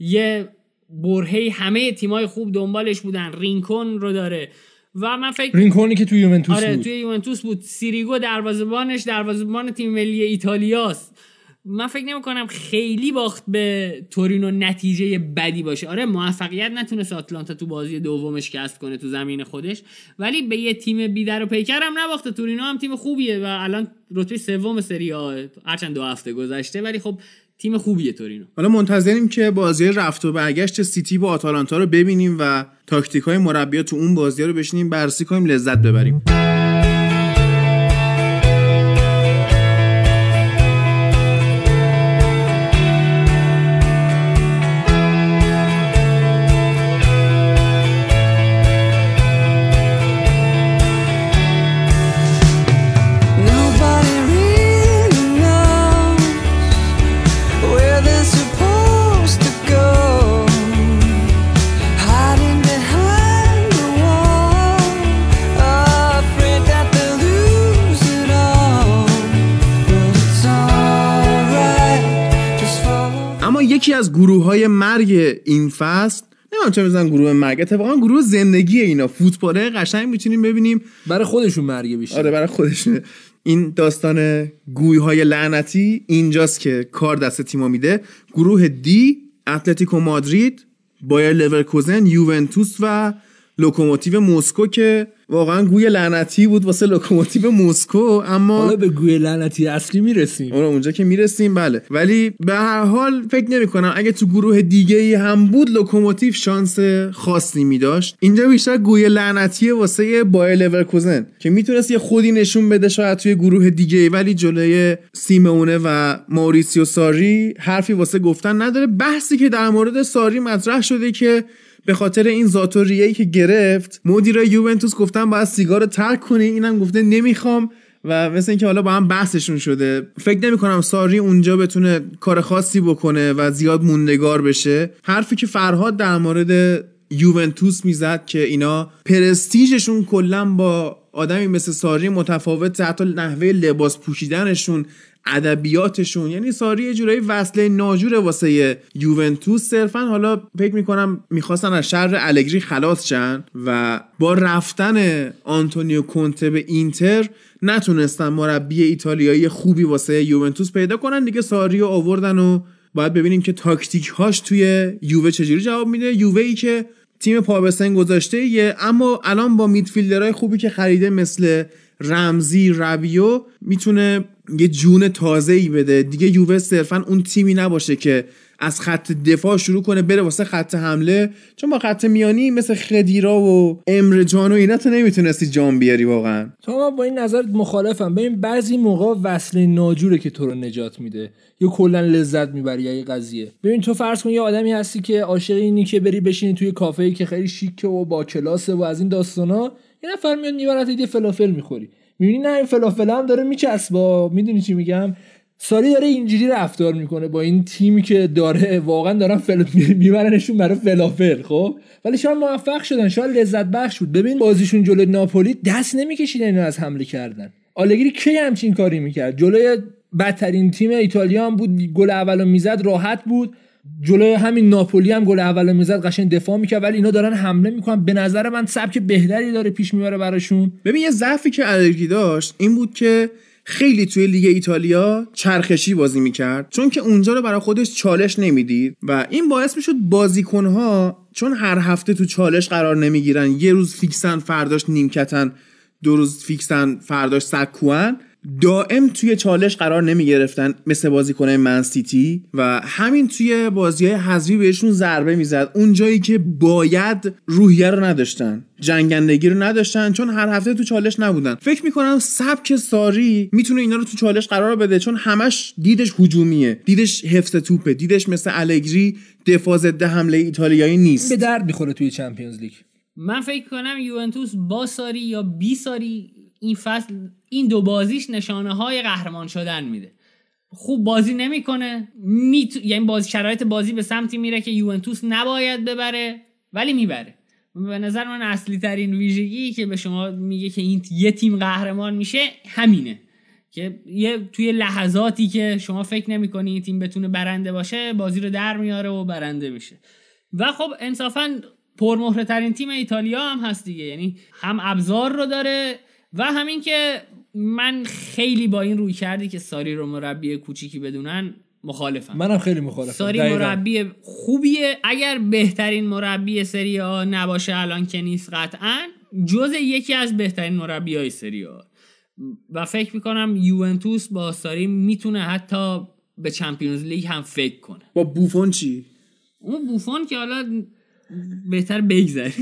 یه برهه‌ای همه تیمای خوب دنبالش بودن، رینکون رو داره و من فکر رینکونی که توی یوونتوس آره بود. توی یوونتوس بود. سیریگو دروازه‌بانش دروازه‌بان تیم ملی ایتالیاست. من فکر نمی‌کنم خیلی باخت به تورینو نتیجه بدی باشه. آره موفقیت نتونست آتلانتا تو بازی دومش کسب کنه تو زمین خودش، ولی به یه تیم بیدر و پیکر هم نباخته. تورینو هم تیم خوبیه و الان رتبه سوم سری آ، هرچند دو هفته گذشته، ولی خب تیم خوبیه تورینو. حالا منتظریم که بازی رفت و برگشت سیتی با آتالانتا رو ببینیم و تاکتیک‌های مربی‌ها تو اون بازی رو بشینیم بررسی کنیم، لذت ببریم. یکی از گروه‌های مرگ این فصل، نمیدونم چه می‌زنن گروه مرگ، اتفاقا گروه زندگی. اینا فوتباله قشنگ می‌تونیم ببینیم برای خودشون مرگ بیشتر. آره برای خودشون. این داستان گوی‌های لعنتی اینجاست که کار دست تیم‌ها میده. گروه دی، اتلتیکو مادرید، بایر لورکوزن، یوونتوس و لوکوموتیو مسکو که واقعا گوی لعنتی بود واسه لوکوموتیو مسکو. اما حالا به گوی لعنتی اصلی میرسیم، آره اونجا که میرسیم بله. ولی به هر حال فکر نمی‌کنم اگه تو گروه دیگه‌ای هم بود لوکوموتیو شانس خاصی می‌داشت. اینجا بیشتر گوی لعنتیه واسه بایر لورکوزن که میتونست یه خودی نشون بده شاید توی گروه دیگه‌ای، ولی جلوی سیمونه و موریسیو ساری حرفی واسه گفتن نداره. بحثی که در مورد ساری مطرح شده که به خاطر این زاتوریه‌ای که گرفت مدیر یوونتوس گفتن باید سیگارو ترک کنی، اینم گفته نمیخوام و مثل اینکه حالا با هم بحثشون شده. فکر نمی‌کنم ساری اونجا بتونه کار خاصی بکنه و زیاد موندگار بشه. حرفی که فرهاد در مورد یوونتوس میزد که اینا پرستیژشون کلا با آدمی مثل ساری متفاوت، حتی نحوه لباس پوشیدنشون، ادبیاتشون، یعنی ساری یه جورایی وصله ناجوره واسه یوونتوس صرفا. حالا فکر میکنم میخواستن از شر الگری خلاص شن و با رفتن آنتونیو کونته به اینتر نتونستن مربی ایتالیایی خوبی واسه یوونتوس پیدا کنن دیگه. ساری رو آوردن و باید ببینیم که تاکتیک هاش توی یووه چجوری جواب میده. یووه ای که تیم پا به سن گذاشته، اما الان با میدفیلدرهای خوبی که خریده مثل رمزی، ربیو میتونه یه جون تازه‌ای بده دیگه. یووه صرفا اون تیمی نباشه که از خط دفاع شروع کنه بره واسه خط حمله، چون با خط میانی مثل خدیرا و امرجان و اینا تو نمیتونستی جام بیاری واقعا. تو با این نظرت مخالفم. ببین بعضی موقع وصله ناجوره که تو رو نجات میده یا کلا لذت میبری یه قضیه. ببین تو فرض کن یه آدمی هستی که عاشق اینی که بری بشینی توی کافه‌ای که خیلی شیکه و با کلاسه و از این داستانا، یه نفر میاد میبرت یه فلافل میخوری، میبینی نه این فلافل هم داره میچسبه. میدونی چی میگم؟ ساری داره اینجوری رفتار میکنه با این تیمی که داره، واقعا دارن فل... میبرنشون برای فلافل. خب ولی شاید موفق شدن، شاید لذت بخش بود. ببین بازیشون جلوی ناپولی دست نمیکشید اینا از حمله کردن. آلگری کی همچین کاری میکرد؟ جلوی بدترین تیم ایتالیا هم بود، گل اولو میزد راحت بود، جلوی همین ناپولی هم گل اولو میزد قشنگ دفاع میکرد، ولی اینا دارن حمله میکنن. به نظر من سبک بهتری داره پیش میبره براشون. ببین یه ضعفی که آلگری داشت این بود که خیلی توی لیگ ایتالیا چرخشی بازی میکرد، چون که اونجا رو برای خودش چالش نمیدید و این باعث میشد بازیکنها چون هر هفته تو چالش قرار نمیگیرن، یه روز فیکسن فرداش نیمکتن، دو روز فیکسن فرداش سکوان، دائم توی چالش قرار نمیگرفتن مثل بازیکنان من سیتی و همین توی بازی‌های حذفی بهشون ضربه میزد. اون جایی که باید روحیه رو نداشتن، جنگندگی رو نداشتن، چون هر هفته تو چالش نبودن. فکر میکنم سبک ساری میتونه اینا رو تو چالش قرار بده، چون همش دیدش هجومیه، دیدش حفظ توپه، دیدش مثل آلگری دفاع ضد حمله ایتالیایی نیست. به درد میخوره توی چمپیونز لیگ. من فکر کنم یوونتوس با ساری یا بی ساری این فصل این دو بازیش نشانه های قهرمان شدن میده. خوب بازی نمیکنه، می تو... یعنی بازی شرایط بازی به سمتی میره که یوونتوس نباید ببره ولی میبره. به نظر من اصلی ترین ویژگی که به شما میگه که این یه تیم قهرمان میشه همینه که یه توی لحظاتی که شما فکر نمیکنی این تیم بتونه برنده باشه، بازی رو در میاره و برنده میشه. و خب انصافا پرمهره ترین تیم ایتالیا هم هست دیگه، یعنی هم ابزار رو داره و همین که من خیلی با این روی کردی که ساری رو مربی کوچیکی بدونن مخالفم. منم خیلی مخالفم. ساری مربی خوبیه، اگر بهترین مربی سری آ نباشه الان که نیست قطعاً، جز یکی از بهترین مربیای سری آ و فکر میکنم یوونتوس با ساری میتونه حتی به چمپیونز لیگ هم فکر کنه. با بوفون چی؟ اون بوفون که حالا بهتر بگذره.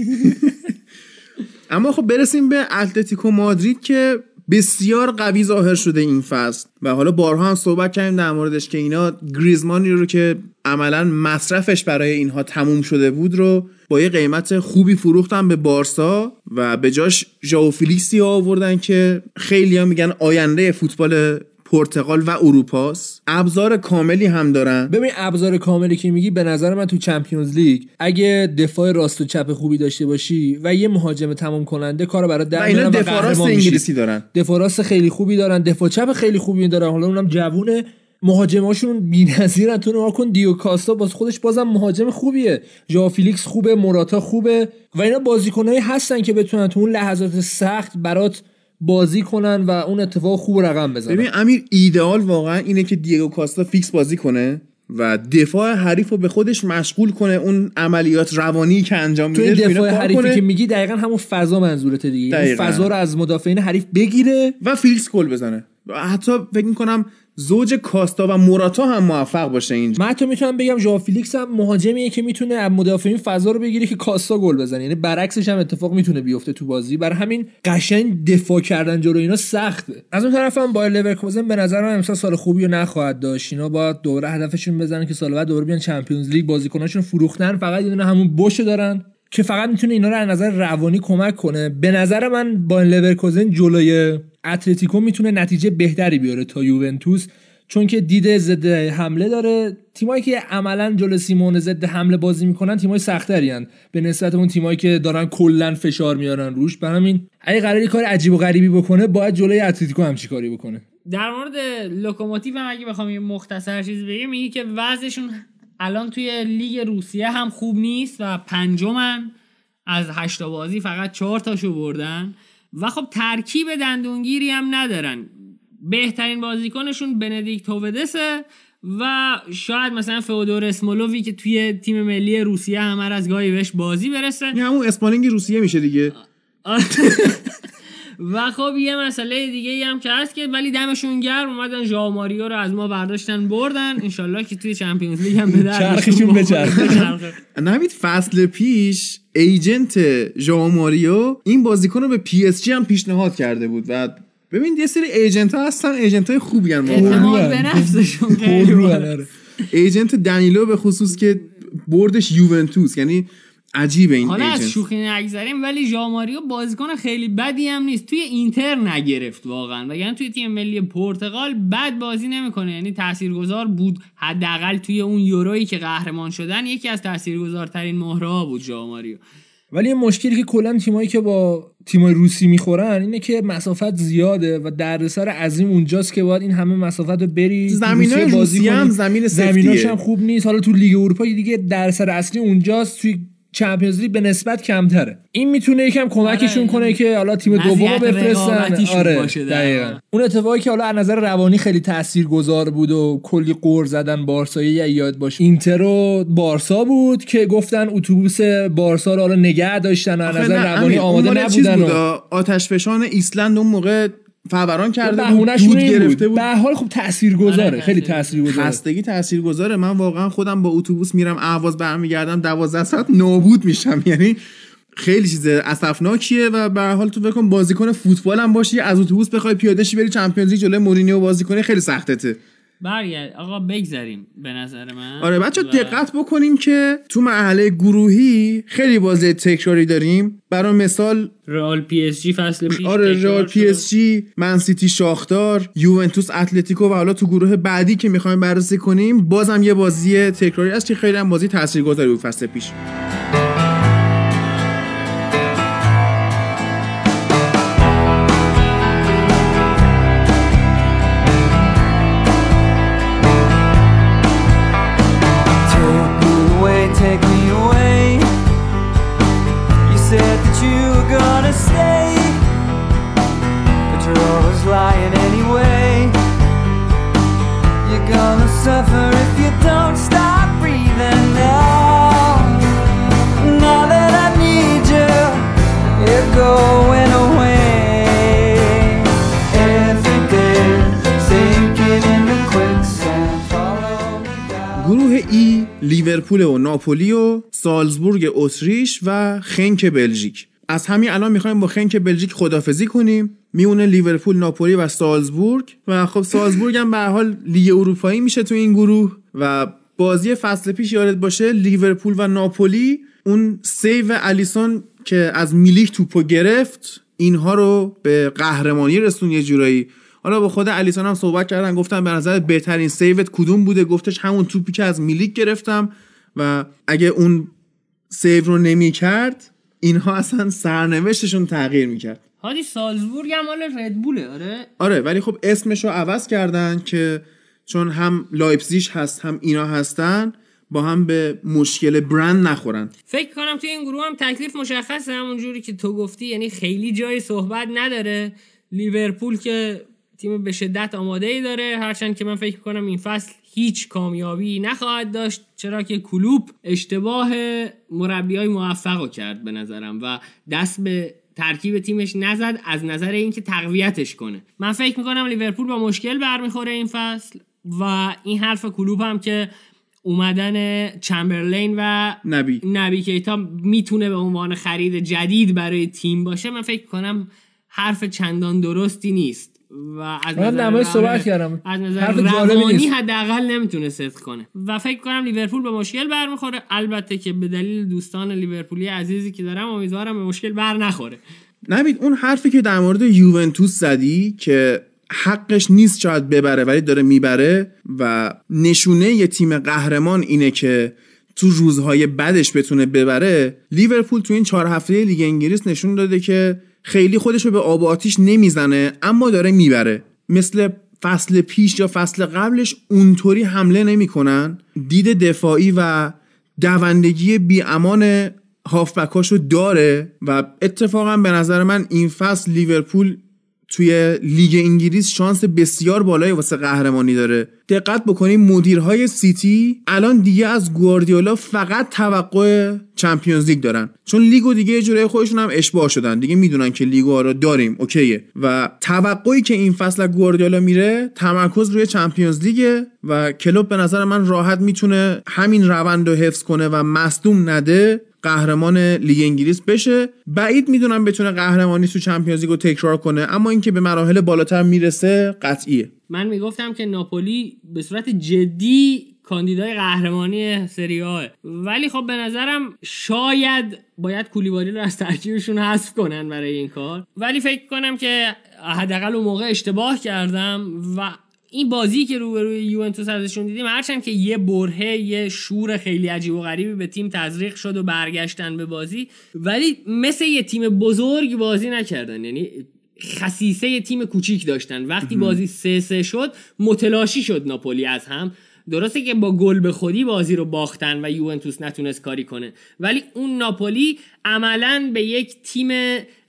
اما خب برسیم به اتلتیکو مادرید که بسیار قوی ظاهر شده این فصل و حالا بارها هم صحبت کردیم در موردش که اینا گریزمانی رو که عملا مصرفش برای اینها تموم شده بود رو با یه قیمت خوبی فروختن به بارسا و به جاش ژائو فیلیکس آوردن که خیلی ها میگن آینده فوتبال پرتغال و اروپاست. ابزار کاملی هم دارن. ببین ابزار کاملی که میگی به نظر من تو چمپیونز لیگ اگه دفاع راست و چپ خوبی داشته باشی و یه مهاجم تمام کننده کارو برات در میارن. و اینا دفاع راست انگلیسی دارن، دفاع راست خیلی خوبی دارن، دفاع چپ خیلی خوبی دارن، حالا اونم جوونه. مهاجماشون بی‌نظیرن. تو نگاه کن دیو کاستا باز خودش بازم مهاجم خوبیه، ژائو فیلیکس خوبه، موراتا خوبه و اینا بازیکنایی هستن که بتونن تو اون لحظات سخت برات بازی کنن و اون اتفاق خوب رقم بزنن. ببین امیر ایدئال واقعا اینه که دیگو کاستا فیکس بازی کنه و دفاع حریف رو به خودش مشغول کنه، اون عملیات روانی که انجام میده تو دفاع حریفی که میگی دقیقاً همون فضا منظورته دیگه، اون فضا رو از مدافعین حریف بگیره و فیکس گل بزنه. حتی فکر می‌کنم زوج کاستا و موراتا هم موفق باشه اینجا. من تو میتونم بگم ژائو فیلیکس هم مهاجمیه که میتونه از مدافعین فضا رو بگیره که کاستا گل بزنه، یعنی برعکسش هم اتفاق میتونه بیفته تو بازی. برای همین قشنگ دفاع کردن جلو اینا سخته. از اون طرف هم بایر لورکوزن به نظر من امسال سال خوبی رو نخواهد داشت. اینا باید دوباره هدفشون بزنن که سال بعد دوباره بیان چمپیونز لیگ. بازیکناشون فروختن، فقط یه دونه همون بوشو دارن که فقط میتونه اینا رو از نظر روانی کمک کنه. به نظر من بایر لورکوزن جلوی اتلتیکو میتونه نتیجه بهتری بیاره تا یوونتوس، چون که دید ضد حمله داره. تیمایی که عملاً جلو سیمون ضد حمله بازی میکنن تیمای سخت‌ترین به نسبت اون تیمایی که دارن کلاً فشار میارن روش. برای همین اگه قراری کار عجیب و غریبی بکنه باید جلوی اتلتیکو همچی کاری بکنه. در مورد لوکوموتیو هم اگه بخوام یه مختصر چیز بگم، میگه که وضعشون الان توی لیگ روسیه هم خوب نیست و پنجمن، از هشت بازی فقط چهار تاشو بردن و خب ترکیب دندونگیری هم ندارن. بهترین بازیکنشون بندیکت هوودسه و شاید مثلا فئودور اسمولووی که توی تیم ملی روسیه هم از گاهی بهش بازی برسه، یعنی همون اسپانینگ روسیه میشه دیگه. و خب یه مسئله دیگه ای هم که هست که ولی دمشون گرم اومدن ژائو ماریو رو از ما برداشتن بردن، انشالله که توی چمپیونز لیگ هم به دردشون بخوره. نوید فصل پیش ایجنت ژائو ماریو این بازیکن رو به پی اس جی هم پیشنهاد کرده بود و ببین یه سری ایجنت ها هستن، ایجنت های خوبی هستن، اعتماد به نفسشون خیلی. ایجنت دنیلو به خصوص که بردش یوونتوس، یعنی عجیبه این حالا ایجنت. حالا از شوخی نگذریم ولی ژائو ماریو بازیکن خیلی بدی هم نیست، توی اینتر نگرفت واقعا، وگرنه توی تیم ملی پرتغال بد بازی نمیکنه، یعنی تاثیرگذار بود، حداقل توی اون یورویی که قهرمان شدن یکی از تاثیرگذارترین مهره‌ها بود ژائو ماریو. ولی یه مشکلی که کلا تیمایی که با تیمای روسی میخورن اینه که مسافت زیاده و دردسر عظیم اونجاست که باید این همه مسافت رو بری. زمینای بازی هم زمین زمیناش هم خوب نیست. حالا تو لیگ اروپا دیگه دردسر اصلی اونجاست، توی چمپیونز لیگ به نسبت کمتره. این میتونه یکم کمکشون کنه که حالا تیم دومو بفرستن. آره دقیقاً. اون اتفاقی که حالا از نظر روانی خیلی تاثیرگذار بود و کلی قور زدن بارسایی یاد باشه، اینتر و بارسا بود که گفتن اتوبوس بارسا رو حالا نگه داشتن، از نظر روانی آماده نبودن. آتش فشان ایسلند اون موقع فوران کرده بود، دود گرفته بود. به هر حال خب تاثیرگذاره، خیلی تاثیرگذاره. خستگی تاثیرگذاره. من واقعا خودم با اتوبوس میرم اهواز برمیگردم دوازده ساعت نابود میشم، یعنی خیلی چیز اسفناکیه. و به هر حال تو بکن بازیکن فوتبال هم باشی از اتوبوس بخوای پیاده شی بری چمپیونز لیگ جلوی مورینیو بازی کنی خیلی سختته. برگرد آقا بگذاریم به نظر من. آره بچا دقت بکنیم که تو مرحله گروهی خیلی بازی تکراری داریم، برای مثال رئال پی اس جی فصل پیش، آره رئال پی اس جی، من سیتی شاختار، یوونتوس اتلتیکو و حالا تو گروه بعدی که می‌خوایم بررسی کنیم بازم یه بازی تکراری هست که خیلی هم بازی تاثیرگذاری بود فصل پیش. لیورپول و ناپولی و سالزبورگ اتریش و خنک بلژیک. از همین الان میخوایم با خنک بلژیک خدافزی کنیم. میونه لیورپول، ناپولی و سالزبورگ و خب سالزبورگ هم به هر حال لیگ اروپایی میشه تو این گروه و بازی فصل پیش یادت باشه لیورپول و ناپولی اون سیو الیسون که از میلیک توپو گرفت اینها رو به قهرمانی رسون یه جورایی. حالا با خود الیسون هم صحبت کردن، گفتم به نظر بهترین سیوت کدوم بوده؟ گفتش همون توپی که از میلیک گرفتم و اگه اون سیو رو نمی‌کرد اینها اصلا سرنوشتشون تغییر می‌کرد. هادی سالزبورگ هم حالا ردبوله. آره آره ولی خب اسمش رو عوض کردن که چون هم لایپزیگ هست هم اینا هستن با هم به مشکل برند نخورن. فکر کنم توی این گروه هم تکلیف مشخصه، همون جوری که تو گفتی، یعنی خیلی جای صحبت نداره. لیورپول که تیم به شدت آماده‌ای داره، هرچند که من فکر کنم این فصل هیچ کامیابی نخواهد داشت، چرا که کلوب اشتباه مربیای موفقو کرد به نظرم و دست به ترکیب تیمش نزد از نظر اینکه تقویتش کنه. من فکر می‌کنم لیورپول با مشکل برمیخوره این فصل و این حرف کلوب هم که اومدن چمبرلین و نبی نبی کیتا میتونه به عنوان خرید جدید برای تیم باشه، من فکر می‌کنم حرف چندان درستی نیست و از نظر من صحبت کردم از نظر روانی حداقل نمیتونه صدق کنه و فکر کنم لیورپول به مشکل برمیخوره. البته که به دلیل دوستان لیورپولی عزیزی که دارم امیدوارم به مشکل بر نخوره. نوید اون حرفی که در مورد یوونتوس زدی که حقش نیست شاید ببره ولی داره میبره و نشونه یه تیم قهرمان اینه که تو روزهای بعدش بتونه ببره، لیورپول تو این چهار هفته لیگ انگلیس نشون داده که خیلی خودش رو به آب و آتیش نمیزنه اما داره میبره. مثل فصل پیش یا فصل قبلش اونطوری حمله نمیکنن، دید دفاعی و دوندگی بی امان هافبکاشو داره و اتفاقا به نظر من این فصل لیورپول توی لیگ انگلیس شانس بسیار بالایی واسه قهرمانی داره. دقت بکنید مدیرهای سیتی الان دیگه از گواردیولا فقط توقع چمپیونز لیگ دارن، چون لیگو دیگه یه جوری خودشون هم اشباع شدن دیگه، میدونن که لیگو رو داریم اوکیه، و توقعی که این فصل گواردیولا میره تمرکز روی چمپیونز لیگه و کلوب به نظر من راحت میتونه همین روند رو حفظ کنه و مصدوم نده قهرمان لیگ انگلیس بشه. بعید میدونم بتونه قهرمانی تو چمپیونز لیگ رو تکرار کنه، اما اینکه به مراحل بالاتر میرسه قطعیه. من میگفتم که ناپولی به صورت جدی کاندیدای قهرمانی سری آه، ولی خب به نظرم شاید باید کولیبالی رو از ترکیبشون حذف کنن برای این کار، ولی فکر کنم که حداقل اون موقع اشتباه کردم و این بازی که روبروی یوونتوس ازشون دیدیم، هرچند که یه برهه یه شور خیلی عجیب و غریبی به تیم تزریق شد و برگشتن به بازی، ولی مثل یه تیم بزرگ بازی نکردن، یعنی خصیصه یه تیم کوچیک داشتن. وقتی بازی سه سه شد متلاشی شد ناپولی از هم، درسته که با گل به خودی بازی رو باختن و یوونتوس نتونست کاری کنه، ولی اون ناپولی عملاً به یک تیم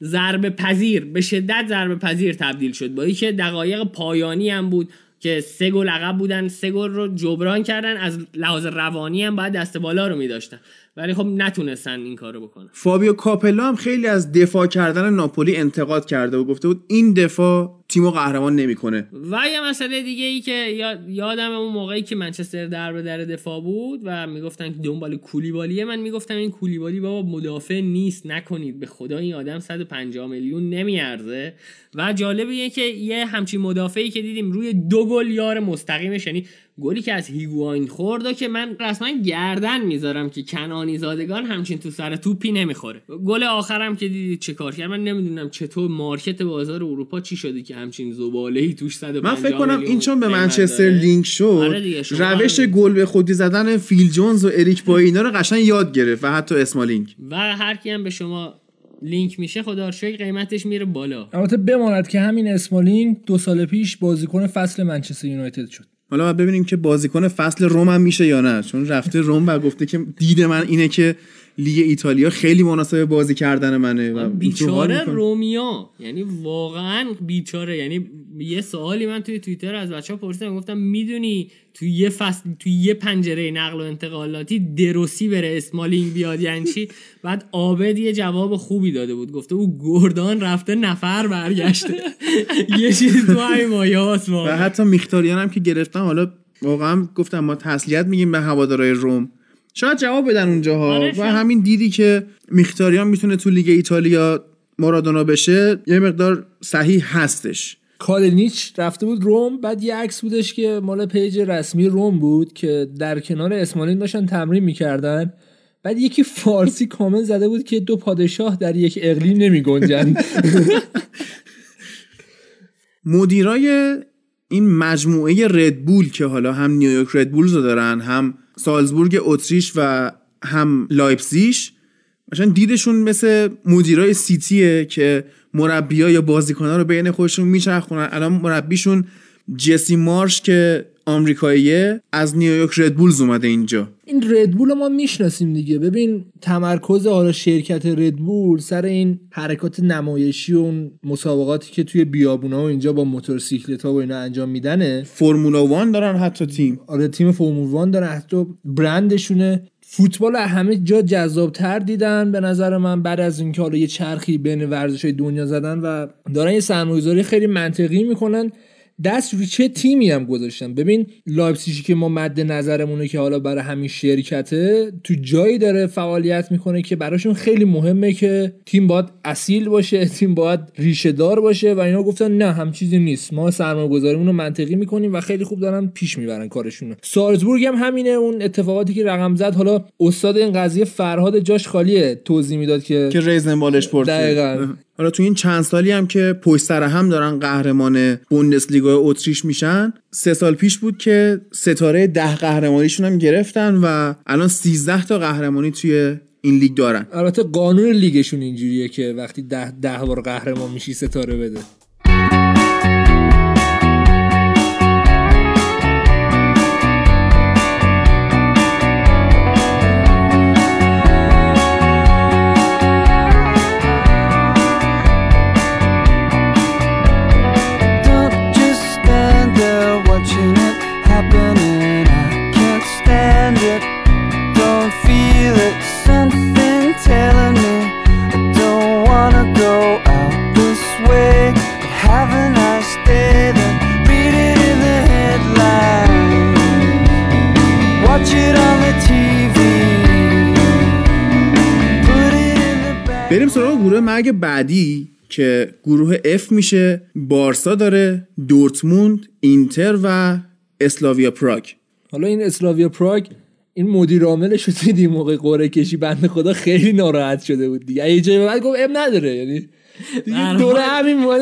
ضربه پذیر، به شدت ضربه پذیر تبدیل شد، با اینکه دقایق پایانی هم بود که سه گل عقب بودن، سه گل رو جبران کردن، از لحاظ روانی هم باید دست بالا رو می‌داشتن، ولی خب نتونستن این کارو بکنن. فابیو کاپلا هم خیلی از دفاع کردن ناپولی انتقاد کرده و گفته بود این دفاع تیمو قهرمان نمی‌کنه. و یه مسئله دیگه ای که یادم اون موقعی که منچستر در به در دفاع بود و میگفتن که دنبال کولیبالیه، من میگفتم این کولیبالی بابا مدافع نیست، نکنید به خدا این آدم صد و پنجاه میلیون نمیارزه. و جالب اینه که یه همچین مدافعی که دیدیم روی دو گل یار مستقیمش، یعنی گلی که از هیگواین خورد که من رسما گردن میذارم که کنعانی زادگان همچین تو سر توپی نمیخوره. گل آخرم که دیدید چه کار کرد، من نمیدونم چطور مارکت بازار اروپا چی شده که همچین زباله‌ای توش صد و پنجاه. من فکر کنم این چون به منچستر لینک شد، روش گل به خودی زدن فیل جونز و اریک بای اینا رو قشنگ یاد گرفت و حتی اسمالینگ. و هر کی هم به شما لینک میشه خدا رو شکر قیمتش میره بالا. البته بماند که همین اسمالینگ دو سال پیش بازیکن فصل منچستر یونایتد شد. حالا باید ببینیم که بازیکن فصل روم هم میشه یا نه، چون رفته روم و گفته که دید من اینه که لیگ ایتالیا خیلی مناسب بازی کردن منه و بیچاره رومیا، یعنی واقعا بیچاره. یعنی یه سوالی من توی توییتر از بچه‌ها پرسیدم، گفتم میدونی توی یه فصل توی یه پنجره نقل و انتقالاتی دروسی بره اسمالینگ بیاد یعنی چی؟ بعد عابد یه جواب خوبی داده بود، گفته او گردان رفته نفر برگشته، یه چیز تو همین مایه‌هاست. و حتی میختاریان هم که گرفتن، حالا واقعا گفتم ما تسلیت میگیم به هوادارهای روم، شاید جواب بدن اونجاها. و همین دیدی که میختاریان میتونه تو لیگ ایتالیا مارادونا بشه یه مقدار صحیح هستش. کالینیچ رفته بود روم، بعد یه عکس بودش که مال پیج رسمی روم بود که در کنار اسمالین داشتن تمرین میکردن، بعد یکی فارسی کامنت زده بود که دو پادشاه در یک اقلیم نمیگنجند. مدیرای این مجموعه ردبول که حالا هم نیویورک ردبولز رو دارن، هم سالزبورگ اتریش و هم لایپزیگ، مثلا دیدشون مثل مدیرای سیتیه که مربی‌ها یا بازیکن‌ها رو بین خودشون میچرخونن. الان مربیشون جسی مارش که آمریکاییه از نیویورک ردبولز اومده اینجا. این ردبول رو ما میشناسیم دیگه. ببین تمرکز حالا شرکت ردبول سر این حرکات نمایشی و اون مسابقاتی که توی بیابونا و اینجا با موتورسیکلت‌ها و اینا انجام میدنه. فرمولا وان دارن حتی تیم. آره تیم فرمولا وان دارن، حتی برندشونه. فوتبال همه جا جذاب‌تر دیدن به نظر من، بعد از اینکه حالا یه چرخی بین ورزش‌های دنیا زدن و دارن یه سرمایه‌گذاری خیلی منطقی میکنن. دست روی چه تیمی هم گذاشتن. ببین لایپزیگ که ما مد نظرمونه که حالا برای همین شرکته، تو جایی داره فعالیت میکنه که براشون خیلی مهمه که تیم باید اصیل باشه، تیم باید ریشه دار باشه و اینا گفتن نه هم چیزی نیست، ما سرمایه‌گذاریمون رو منطقی میکنیم و خیلی خوب دارن پیش میبرن کارشون. سالزبورگ هم همینه، اون اتفاقاتی که رقم زد، حالا استاد این قضیه فرهاد جاش خالیه توضیح میداد که که ریزن بالش پرسید. حالا تو این چند سالی هم که پشت سر هم دارن قهرمان بوندسلیگا اتریش میشن، سه سال پیش بود که ستاره ده قهرمانیشون هم گرفتن و الان سیزده تا قهرمانی توی این لیگ دارن. البته قانون لیگشون اینجوریه که وقتی ده ده بار قهرمان میشی ستاره بده. بریم سراغ گروه مرگ بعدی که گروه اف میشه. بارسا داره، دورتموند، اینتر و اسلاویا پراگ. حالا این اسلاویا پراگ این مدیر عاملش رو دیدی موقع قرعه کشی بنده خدا خیلی ناراحت شده بود دیگه، یه جایی بعد گفت اب نداره، یعنی دیگه دوره همین موقع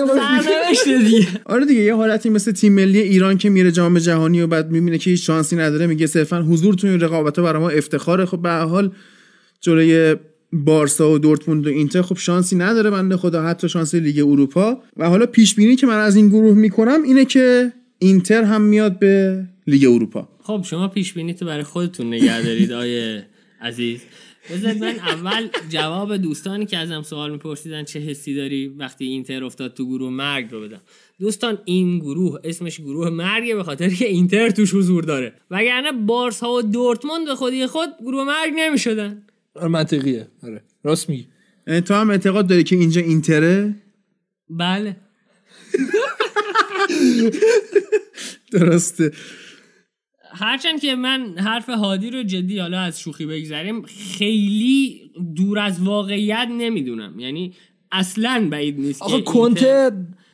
نوشته دیگه. آره دیگه، یه حالتی مثل تیم ملی ایران که میره جام جهانی و بعد میبینه که هیچ شانسی نداره، میگه صرفا حضورتون این رقابت‌ها برای ما افتخاره. خب به هر حال جلوی بارسا و دورتموند و اینتر خب شانسی نداره بنده خدا، حتی شانس لیگ اروپا. و حالا پیش بینی که من از این گروه میکنم اینه که اینتر هم میاد به لیگ اروپا. خب شما پیش بینی تو برای خودتون نگه دارید آیه عزیز. بذار من اول جواب دوستانی که ازم سوال میپرسیدن چه حسی داری وقتی اینتر افتاد تو گروه مرگ رو بدم. دوستان این گروه اسمش گروه مرگه به خاطر که اینتر توش حضور داره، وگرنه بارسا و دورتموند به خودی خود گروه مرگ نمیشدن. منطقیه، آره راست میگی. تو هم اعتقاد داری که اینجا اینتره؟ بله. درسته. هرچند که من حرف هادی رو جدی، حالا از شوخی بگذاریم، خیلی دور از واقعیت نمیدونم، یعنی اصلاً بعید نیست. آخه کنته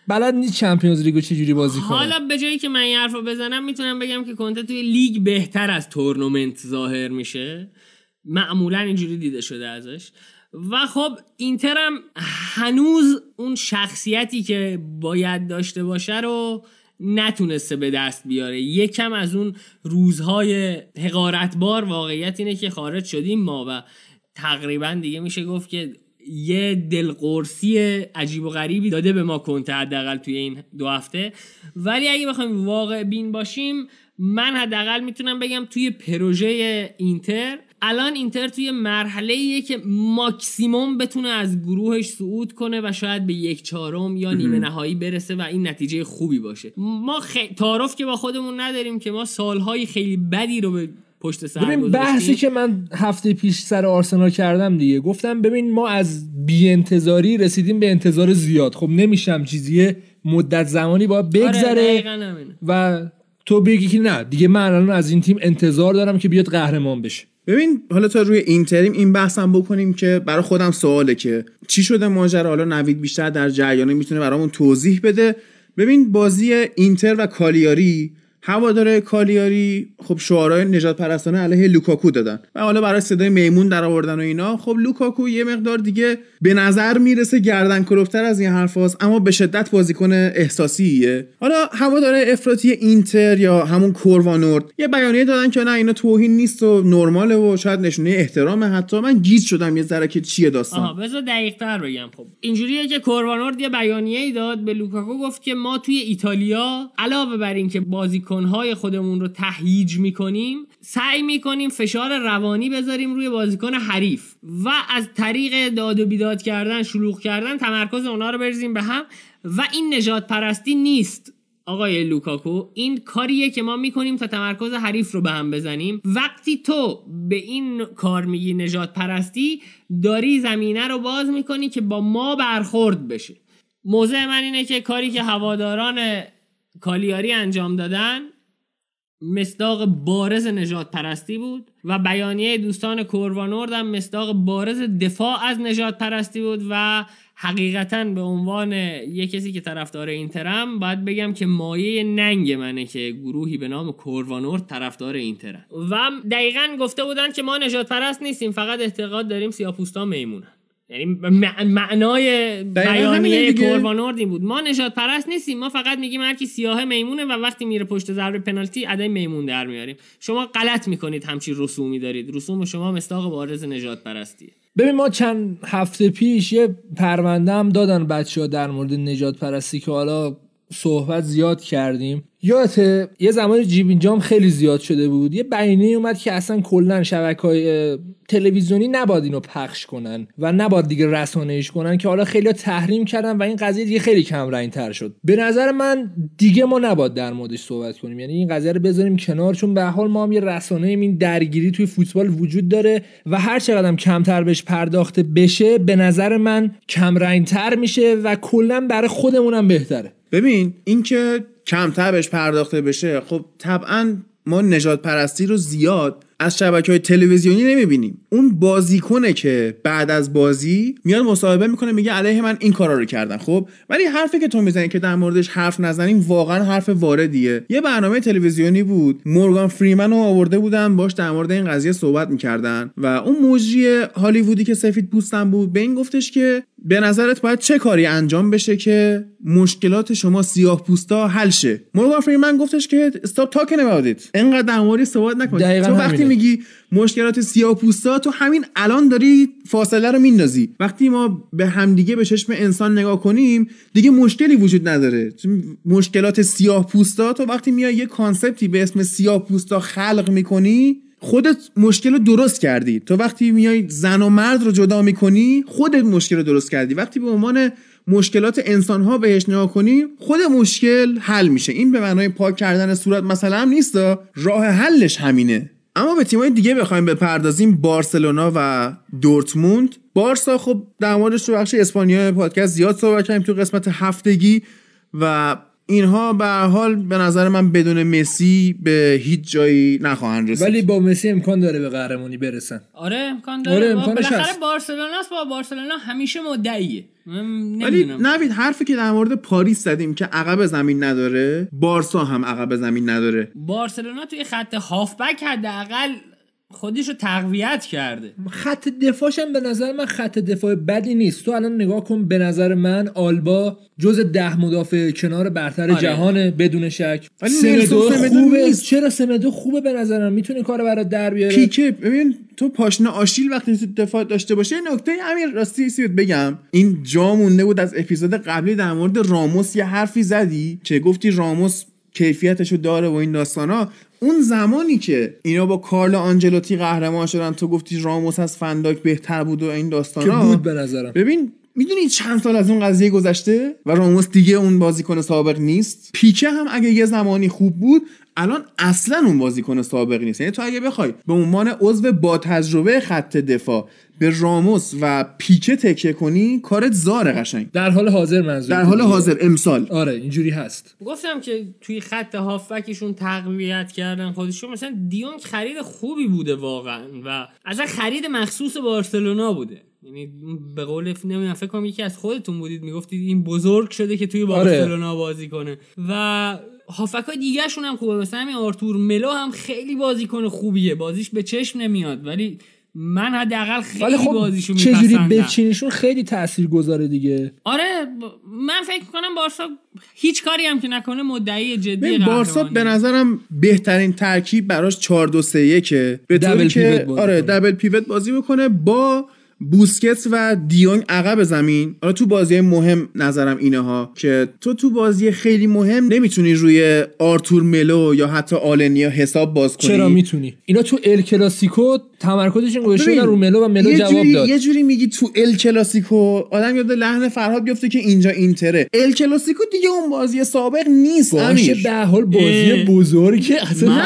بلد نیست چمپیونز لیگو چه جوری بازی کنه. حالا به جایی که من این حرفو بزنم میتونم بگم که کنته توی لیگ بهتر از تورنمنت ظاهر میشه، معمولا اینجوری دیده شده ازش. و خب اینتر هم هنوز اون شخصیتی که باید داشته باشه رو نتونسته به دست بیاره. یکم از اون روزهای حقارتبار واقعیت اینه که خارج شدیم ما و تقریبا دیگه میشه گفت که یه دلقرصی عجیب و غریبی داده به ما کنته حداقل توی این دو هفته. ولی اگه بخوایم واقع بین باشیم، من حداقل میتونم بگم توی پروژه اینتر الان اینتر توی مرحله‌ایه که ماکسیموم بتونه از گروهش صعود کنه و شاید به یک چهارم یا نیمه نهایی برسه و این نتیجه خوبی باشه. ما خ... تعارف که با خودمون نداریم که ما سالهای خیلی بدی رو به پشت سر گذاشتیم. بحثی که من هفته پیش سر آرسنال کردم دیگه، گفتم ببین ما از بی‌انتظاری رسیدیم به انتظار زیاد. خب نمیشم چیزیه، مدت زمانی باید بگذره. آره و تو بگی که نه دیگه من الان از این تیم انتظار دارم که بیاد قهرمان بشه. ببین حالا تا روی اینتریم این بحثم بکنیم که برای خودم سواله که چی شده ماجرا. حالا نوید بیشتر در جریانه میتونه برامون توضیح بده. ببین بازی اینتر و کالیاری، هواداره کالیاری خب شعارهای نجات پرستانه علیه لوکاکو دادن و حالا برای صدای میمون در آوردن و اینا. خب لوکاکو یه مقدار دیگه به نظر میرسه گردن کلوفتر از این حرف هاست، اما به شدت بازیکن احساسیه. حالا هواداره افراطی اینتر یا همون کوروانورد یه بیانیه دادن که نه اینا توهین نیست و نرماله و شاید نشونه احترامه. حتی من گیج شدم یه ذره که چیه داستان. آها بذار دقیق‌تر بگم. خب اینجوریه که کوروانورد یه بیانیه‌ای داد به لوکاکو، گفت که ما توی ایتالیا علاوه بر اینکه بازیکن های خودمون رو تهییج میکنیم، سعی میکنیم فشار روانی بذاریم روی بازیکن حریف و از طریق داد و بیداد کردن، شلوغ کردن، تمرکز اونا رو بریزیم به هم. و این نجات پرستی نیست آقای لوکاکو، این کاریه که ما میکنیم تا تمرکز حریف رو به هم بزنیم. وقتی تو به این کار میگی نجات پرستی، داری زمینه رو باز میکنی که با ما برخورد بشه. موضع من اینه که کاری که هواداران کالیاری انجام دادن مصداق بارز نجات پرستی بود و بیانیه دوستان کوروانورد هم مصداق بارز دفاع از نجات پرستی بود. و حقیقتاً به عنوان یک کسی که طرفدار اینترم باید بگم که مایه ننگ منه که گروهی به نام کوروانورد طرفدار اینترن و دقیقاً گفته بودن که ما نجات پرست نیستیم، فقط اعتقاد داریم سیاه‌پوستا میمونن. یعنی معنای بیانیه کوروانورد بود ما نجات پرست نیستیم، ما فقط میگیم هر کی سیاهه میمونه و وقتی میره پشت ضربه پنالتی ادای میمون در میاریم. شما غلط میکنید، همچین رسومی دارید، رسوم شما مصداق بارز نجات پرستیه. ببین ما چند هفته پیش یه پرونده هم دادن بچه‌ها در مورد نجات پرستی که حالا صحبت زیاد کردیم. یادت یه زمان جیب اینجام خیلی زیاد شده بود، یه بیانیه اومد که اصلا کلا شبکه‌های تلویزیونی نباید اینو پخش کنن و نباید دیگه رسانه‌ایش کنن که حالا خیلی‌ها تحریم کردن و این قضیه دیگه خیلی کم رنگ‌تر شد. به نظر من دیگه ما نباید در موردش صحبت کنیم، یعنی این قضیه رو بذاریم کنار، چون به هر حال ما هم یه رسانه‌ایم، این درگیری توی فوتبال وجود داره و هر چقدرم کمتر بهش پرداخته بشه به نظر من کم رنگ‌تر میشه و کلا برای خودمونم بهتره. ببین اینکه کمتر بهش پرداخته بشه، خب طبعا ما نجات پرستی رو زیاد از شبکه‌های تلویزیونی نمیبینیم. اون بازیکنه که بعد از بازی میاد مصاحبه میکنه میگه علیه من این کارا رو کردن. خب ولی حرفی که تو میزنی که در موردش حرف نزنیم واقعا حرف واردیه. یه برنامه تلویزیونی بود، مورگان فریمن رو آورده بودن باش در مورد این قضیه صحبت میکردن و اون مجری هالیوودی که سفیدپوستم بود به این گفتش که به نظرت باید چه کاری انجام بشه که مشکلات شما سیاه‌پوستا حل شه؟ مورگان فریمن گفتش که استاپ تاکن نبودید، اینقدر در مورد صحبت نکنید. تو وقتی میگی مشکلات سیاه‌پوستا تو همین الان داری فاصله رو میندازی. وقتی ما به همدیگه به چشم انسان نگاه کنیم دیگه مشکلی وجود نداره. مشکلات سیاه‌پوستا تو وقتی میای یه کانسپتی به اسم سیاه‌پوستا خلق میکنی خودت مشکل رو درست کردی. تو وقتی میای زن و مرد رو جدا میکنی خودت مشکل رو درست کردی. وقتی به عنوان مشکلات انسان‌ها بهش نگاه کنی خود مشکل حل میشه. این به معنای پاک کردن صورت مثلا هم نیست، راه حلش همینه. اما به تیمای دیگه بخوایم بپردازیم، بارسلونا و دورتموند. بارسا خب در موردش تو بخش اسپانیا پادکست زیاد صحبت کردیم تو قسمت هفتگی و اینها به هر حال به نظر من بدون مسی به هیچ جایی نخواهند رسید، ولی با مسی امکان داره به قهرمانی برسن. آره امکان داره. آره بالاخره بارسلونا است، با بارسلونا همیشه مدعیه. ولی نوید حرفی که در مورد پاریس زدیم که عقب زمین نداره، بارسا هم عقب زمین نداره. بارسلونا توی خط هافبک حداقل خودش رو تقویت کرده. خط دفاعشم به نظر من خط دفاع بدی نیست. تو الان نگاه کن، به نظر من آلبا جز ده مدافع کنار برتر آره. جهانه بدون شک. ولی سمدو خوبه نیست. چرا سمدو خوبه به نظر من، میتونه کارو برات در بیاره. پیکه ببین تو پاشنه آشیل وقتی تو دفاع داشته باشه. نکته امیر راستی سیوت بگم، این جا مونده بود از اپیزود قبلی در مورد راموس یه حرفی زدی که گفتی راموس کیفیتشو داره و این داستانا. اون زمانی که اینا با کارلو آنجلوتی قهرمان شدن تو گفتی راموس از فنداک بهتر بود و این داستانا که بود به نظرم. ببین میدونی چند سال از اون قضیه گذشته و راموس دیگه اون بازیکن سابق نیست. پیکه هم اگه یه زمانی خوب بود الان اصلا اون بازیکن سابق نیست. یعنی تو اگه بخوای به عنوان عضو با تجربه خط دفاع به راموس و پیکه تکیه کنی کارت زاره قشنگ. در حال حاضر منظور در حال حاضر امسال آره اینجوری هست. گفتم که توی خط هافبکشون تقویت کردن خودشون. مثلا دیونگ خرید خوبی بوده واقعا و اصلا خرید مخصوص بارسلونا بوده. یعنی به قول نمیدونم فکر کنم یکی از خودتون بودید میگفتید این بزرگ شده که توی بارسلونا آره. بازی کنه و هافکای دیگه شون هم خوبه. مثلا همین آرتور ملو هم خیلی بازیکن خوبیه، بازیش به چشم نمیاد ولی من حداقل خیلی خب بازیشو میپسندم. چجوری بچینیشون خیلی تاثیرگذاره دیگه. آره من فکر می‌کنم بارسا هیچ کاری هم که نکنه مدعی جدی. بارسا به نظرم بهترین ترکیب براش چهار دو سه یک به طوری که آره دابل پیوت بازی بکنه با بوسکتس و دیونگ عقب زمین. حالا تو بازی مهم نظرم اینه ها که تو تو بازی خیلی مهم نمیتونی روی آرتور ملو یا حتی آلنیا حساب باز کنی. چرا میتونی؟ اینا تو ال کلاسیکو تمرکزشون گذاشته رو ملو و ملو جواب داد. یه جوری میگی تو ال کلاسیکو آدم یاد لحن فرهاد بیفته که اینجا اینتره. ال کلاسیکو دیگه اون بازی سابق نیست. باشه به حال بازی بزرگه اصلا.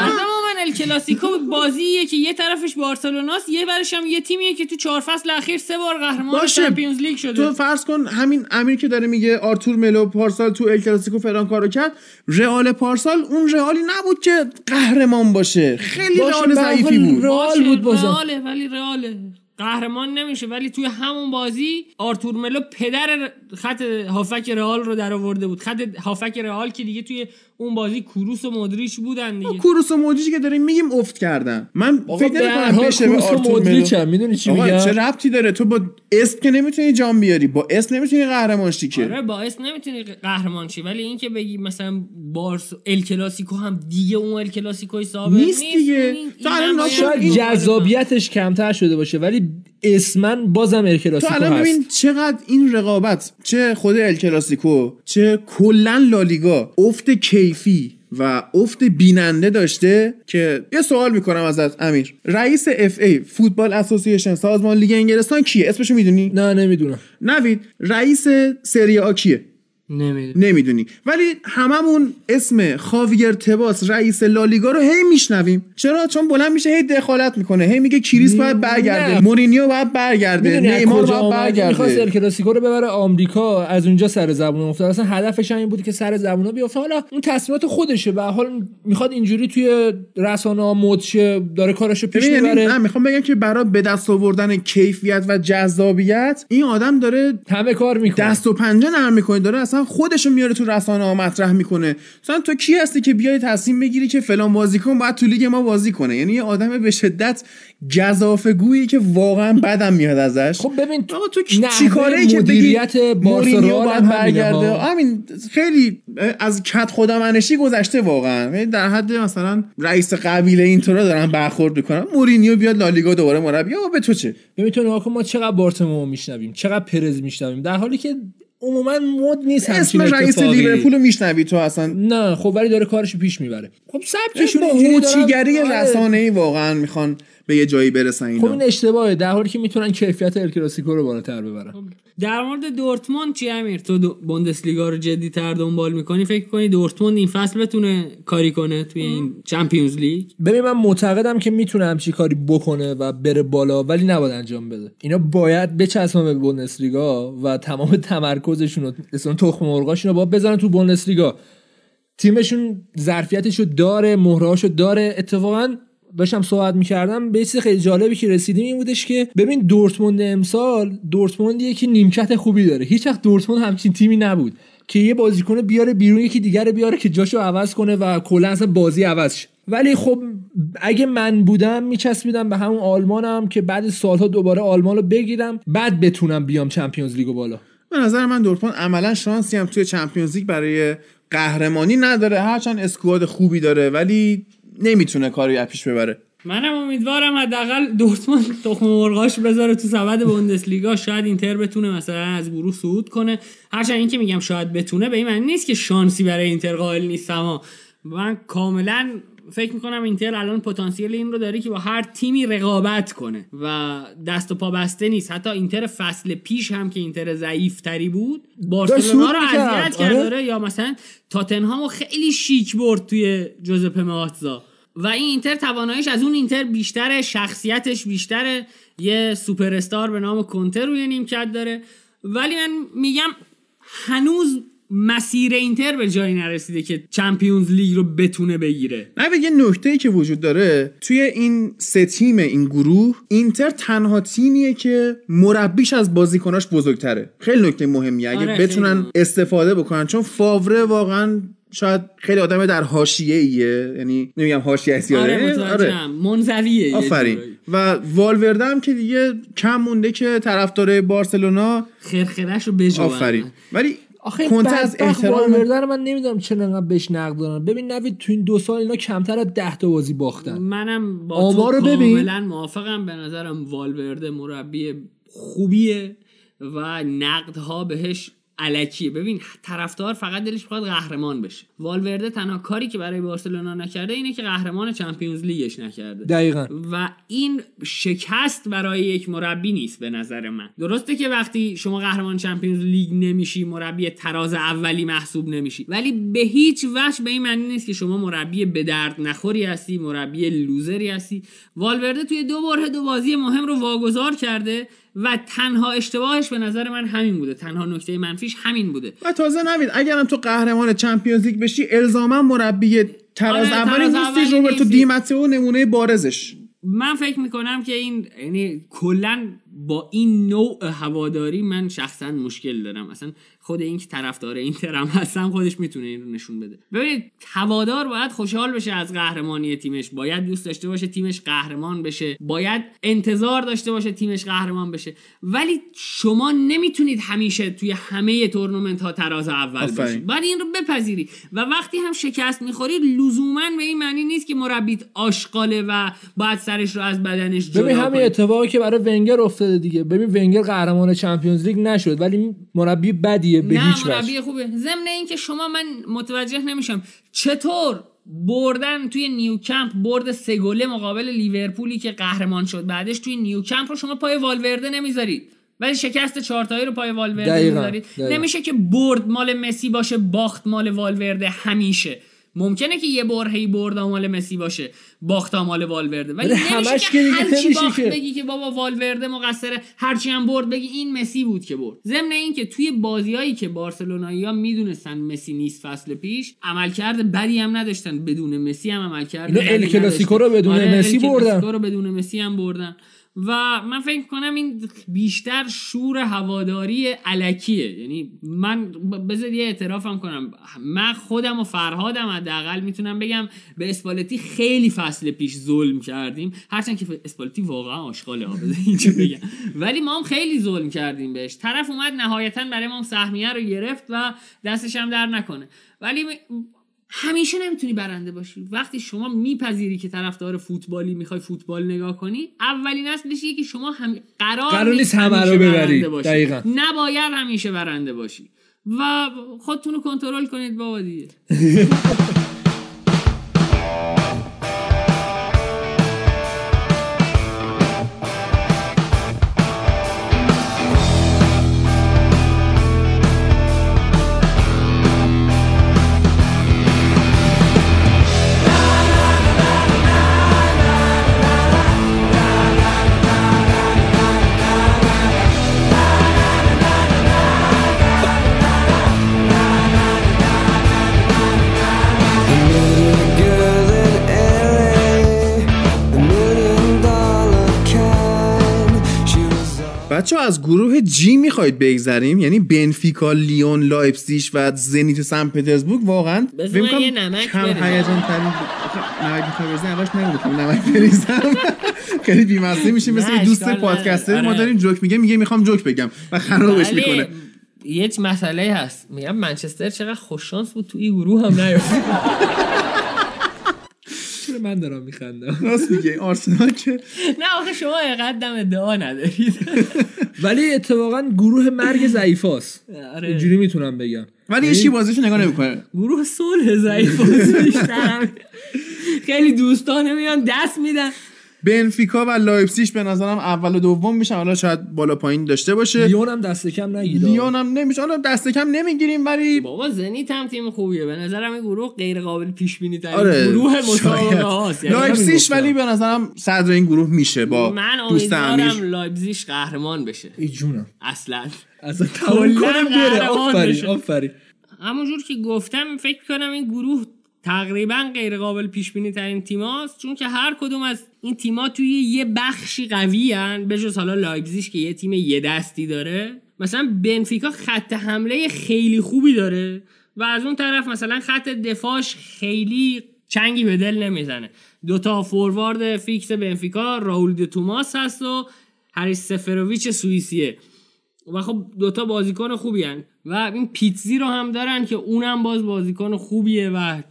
ال کلاسیکو بازیه که یه طرفش بارسلوناست یه برش هم یه تیمیه که تو چهار فصل اخیر سه بار قهرمان چمپیونز لیگ شده. تو فرض کن همین امیر که داره میگه آرتور ملو پارسال تو ال کلاسیکو فلان کارو کرد، رئال پارسال اون رئالی نبود که قهرمان باشه. خیلی رئال ضعیفی بود. رئال بود باشه رئاله ولی رئاله قهرمان نمیشه. ولی توی همون بازی آرتور ملو پدر خط هافک رئال رو در آورده بود. خط هافک رئال که دیگه توی اون بازی کوروس و مودریچ بودن دیگه. کوروس و مودریچ که داریم میگیم افت کردن. من فکر نمی‌کنم بشه به آرتور مودریچم. میدونی چی میگم؟ چه ربطی داره؟ تو با اسم که نمیتونی جام بیاری، با اسم نمیتونی قهرمان شی که. آره با اسم نمیتونی قهرمان شی. ولی این که بگی مثلا بارس ال کلاسیکو هم دیگه اون ال کلاسیکوی سابق نیست دیگه. تو الان شاید جذابیتش کمتر شده باشه ولی اسمن بازم ال کلاسیکو هست. تو الان ببین چقدر این رقابت، چه خود ال کلاسیکو چه کلا لالیگا، افت کیفی و افت بیننده داشته. که یه سوال میکنم ازت امیر، رئیس اف ای فوتبال اسوسییشن سازمان لیگ انگلستان کیه؟ اسمشو میدونی؟ نه نمیدونم. نوید رئیس سری آ کیه؟ نمیدونی. نمیدونی ولی هممون اسم خاویر تباس رئیس لالیگا رو هی میشنویم. چرا؟ چون بلند میشه هی دخالت میکنه، هی میگه کریس باید برگرده، مورینیو باید برگرده، نیمار باید برگرده. میخواست ال کلاسیکو رو ببره آمریکا، از اونجا سر زبون افتاد. اصلا هدفش این بود که سر زبونا بیفته. حالا اون تصمیمات خودشه، به هر حال میخواد اینجوری توی رسانه‌ها مدشه، داره کارشو پیش میبره. من میخوام بگم که برای به دست آوردن کیفیت و جذابیت این آدم داره همه کار میکنه، دست و پنجه نرم میکنه، داره اصلا خودشو میاره تو رسانه‌ها مطرح میکنه. مثلا تو کی هستی که بیای تصمیم بگیری که فلان بازیکن باید تو لیگ ما بازی کنه؟ یعنی یه آدم به شدت گزافه‌گویی که واقعا بدم میاد ازش. خب ببین آقا تو چیکاره که مدیریت بارسا رو برگرده؟ همین خیلی از کت خودمنشی گذشته واقعا، در حد مثلا رئیس قبیله اینطورا دارن برخورد میکنن. مورینیو بیاد لالیگا دوباره مربی، آقا به تو چه؟ ببین آقا ما چقدر بارتومو میشنویم، چقدر پرز میشنویم، در حالی که عموما مد نیست اسم رئیس لیورپول رو میشنوی تو اصلا. نه خب ولی داره کارشو پیش میبره. خب سبکشون هوچیگری رسانه‌ای واقعا میخوان به یه جایی برسن اینا. خب این اشتباهه، در حالی که میتونن کیفیت ال کلاسیکو رو بالاتر ببرن. در مورد دورتموند چی امیر؟ تو بوندسلیگا رو جدی‌تر دنبال میکنی؟ فکر کنی دورتموند این فصل بتونه کاری کنه توی این چمپیونز لیگ؟ ببین من معتقدم که میتونه همچین کاری بکنه و بره بالا، ولی نباید انجام بده. اینا باید بچسبن به بوندسلیگا و تمام تمرکزشون رو، اصلا تخم مرغاشون رو باید بزنن تو بوندسلیگا. تیمشون ظرفیتشو داره، مهرهاشو داره. اتفاقاً داشتم صحبت می‌کردم، به چیز خیلی جالبی که رسیدیم این بودش که ببین دورتموند امسال، دورتموندیه که نیمکت خوبی داره. هیچ وقت دورتموند همچین تیمی نبود که یه بازیکن بیاره بیرون، یکی دیگه بیاره که جاشو عوض کنه و کلا اصلا بازی عوض شه. ولی خب اگه من بودم میچسبیدم به همون آلمانم که بعد سالها دوباره آلمانو بگیرم، بعد بتونم بیام چمپیونز لیگو بالا. به نظر من دورتموند عملاً شانسی هم توی چمپیونز لیگ برای قهرمانی نداره، هرچند اسکواد خوبی داره ولی نمیتونه کاری از پیش ببره. منم امیدوارم حداقل دورتموند تخم مرغاش بذاره تو سبد بوندسلیگا. شاید اینتر بتونه مثلا از گروه صعود کنه. هرچند این که میگم شاید بتونه به این معنی نیست که شانسی برای اینتر قائل نیستم. اما من کاملا فکر میکنم اینتر الان پتانسیل این رو داره که با هر تیمی رقابت کنه و دست و پا بسته نیست. حتی اینتر فصل پیش هم که اینتر ضعیف تری بود، بارسلونا رو اذیت کرد، یا مثلا تاتنهامو خیلی شیک برد توی جوزپه ماتزا. و این اینتر تواناییش از اون اینتر بیشتره، شخصیتش بیشتره، یه سوپر استار به نام کنته روی نیمکت داره. ولی من میگم هنوز مسیر اینتر به جایی نرسیده که چمپیونز لیگ رو بتونه بگیره. نه یه نکته‌ای که وجود داره توی این سه تیم این گروه، اینتر تنها تیمیه که مربیش از بازیکناش بزرگتره. خیلی نکته مهمیه اگه آره بتونن خیلی استفاده بکنن، چون فاوره واقعاً شاید خیلی آدم در حاشیه ایه، یعنی نمیگم حاشیه سیاره، آره, آره. منزویه. آفرین. و والورده هم که دیگه کم مونده که طرفدار بارسلونا خرخره‌ش رو بجوه. آفرین. ولی آخه بدبخت والورده رو من نمیدونم چرا انقدر بهش نقد دارن. ببین نوید تو این دو سال اینا کمتر از ده تا بازی باختن. منم با تو کاملا موافقم. به نظرم والورده مربی خوبیه و نقدها بهش الکی. ببین طرفدار فقط دلش می‌خواد قهرمان بشه. والورده تنها کاری که برای بارسلونا نکرده اینه که قهرمان چمپیونز لیگش نکرده. دقیقاً. و این شکست برای یک مربی نیست به نظر من. درسته که وقتی شما قهرمان چمپیونز لیگ نمیشی مربی تراز اولی محسوب نمیشی، ولی به هیچ وجه به این معنی نیست که شما مربی به درد نخوری هستی، مربی لوزری هستی. والورده توی دو باره دو بازی مهم رو واگذار کرده و تنها اشتباهش به نظر من همین بوده، تنها نکته منفیش همین بوده. و تازه نوید اگرم تو قهرمان چمپیونز لیگ بشی الزاما مربی تراز آره، اولی نیستی. روبرتو دی ماتئو نمونه بارزش. من فکر میکنم که این یعنی کلا با این نوع هواداری من شخصا مشکل دارم. اصلا خود این که طرفدار اینتر هم هستم خودش میتونه این رو نشون بده. ببینید هوادار باید خوشحال بشه از قهرمانی تیمش، باید دوست داشته باشه تیمش قهرمان بشه، باید انتظار داشته باشه تیمش قهرمان بشه. ولی شما نمیتونید همیشه توی همه تورنمنت ها تراز اول بشید. باید این رو بپذیری و وقتی هم شکست میخوری لزوما به این معنی نیست که مربیت آشغاله و باید سرش رو از بدنش جدا کنی. ببین همین اتفاقی که برای ونگر افتاده دیگه. ببین ونگر قهرمان چمپیونز لیگ نشد ولی مربی بدی به نه هیچ مربی خوبه. ضمن این که شما من متوجه نمیشم چطور بردن توی نیوکمپ، برد سه گله مقابل لیورپولی که قهرمان شد بعدش توی نیوکمپ رو شما پای والورده نمیذارید. ولی شکست چهارتایی رو پای والورده می‌ذارید. نمیشه که برد مال مسی باشه، باخت مال والورده. همیشه ممکنه که یه برهی برد مال مسی باشه، باخت مال والورده، ولی همش که هرچی باخت بگی که بابا والورده مقصره، هرچی هم برد بگی این مسی بود که برد. ضمن این که توی بازیایی که بارسلونایی‌ها میدونستن مسی نیست فصل پیش، عملکرد بدی هم نداشتن، بدون مسی هم عملکرد. ال کلاسیکو رو بدون مسی بردن، ال کلاسیکو رو بدون مسی هم بردن. و من فکر کنم این بیشتر شور هواداری الکیه. یعنی من بذار یه اعترافم کنم، من خودم و فرهادم حداقل میتونم بگم به اسپالتی خیلی فصل پیش ظلم کردیم، هرچند که اسپالتی واقعا آشغاله ها بگم، ولی ما هم خیلی ظلم کردیم بهش. طرف اومد نهایتا برای ما سهمیه رو گرفت و دستش هم در نکنه. ولی همیشه نمیتونی برنده باشی. وقتی شما میپذیری که طرفدار فوتبالی، میخوای فوتبال نگاه کنی، اولین اصلشه که شما هم قرار نیست همه رو ببری، دقیقاً نباید همیشه برنده باشی و خودتون رو کنترل کنید بابا دیگه. بچه از گروه جی میخواید بگذریم؟ یعنی بنفیکا، لیون، لایپزیگ و زنیت سن پترزبورگ واقعا ببین کم هیجان ترین نمک میخوای بزنی. اولش نمیگم نمک بریزم، خیلی بی‌مزه میشه. مثل دوست پادکستر ما داریم جوک میگه، میگه میخوام جوک بگم و خرابش میکنه. یه مسئله هست، میگم منچستر چقدر خوششانس بود تو این گروه هم نیافت. من دارم میخندم. راست میگه آرسنال که نه آخه شما قدم ادعا ندارید، ولی اتفاقا گروه مرگ ضعیفاست اینجوری میتونم بگم، ولی هیچ کی بازیشو نگاه نمیکنه. گروه صلح ضعیفاست بیشتر، خیلی دوستانه میان دست میدن. بنفیکا و لایپزیگ به نظرم اول و دوم میشن، حالا شاید بالا پایین داشته باشه. لیون هم دست کم نگیره، لیون هم نمیشه، حالا دست کم نمیگیریم، ولی بابا زنیت هم تیم خوبیه. به نظرم این گروه غیر قابل پیش بینی ترین آره گروه مسابقه هاست. لایپزیگ ولی به نظرم صدر این گروه میشه با دوست امیر. من امیدوارم لایپزیگ قهرمان بشه. ای جونم اصلا اصلا تمام کنم بره. آفرین آفرین. همونجور که گفتم فکر کنم این گروه تقریبا غیر قابل پیش بینی ترین تیماست، چون که هر کدوم از این تیما توی یه بخشی قوی ان، به جز حالا لایپزیگ که یه تیم یه دستی داره. مثلا بنفیکا خط حمله خیلی خوبی داره و از اون طرف مثلا خط دفاعش خیلی چنگی به دل نمیزنه. دوتا فوروارد فیکس بنفیکا راول د توماس هست و هریس سفروویچ سوئیسیه و خب دوتا بازیکن خوبی ان و این پیتزی رو هم دارن که اونم باز بازیکن خوبیه و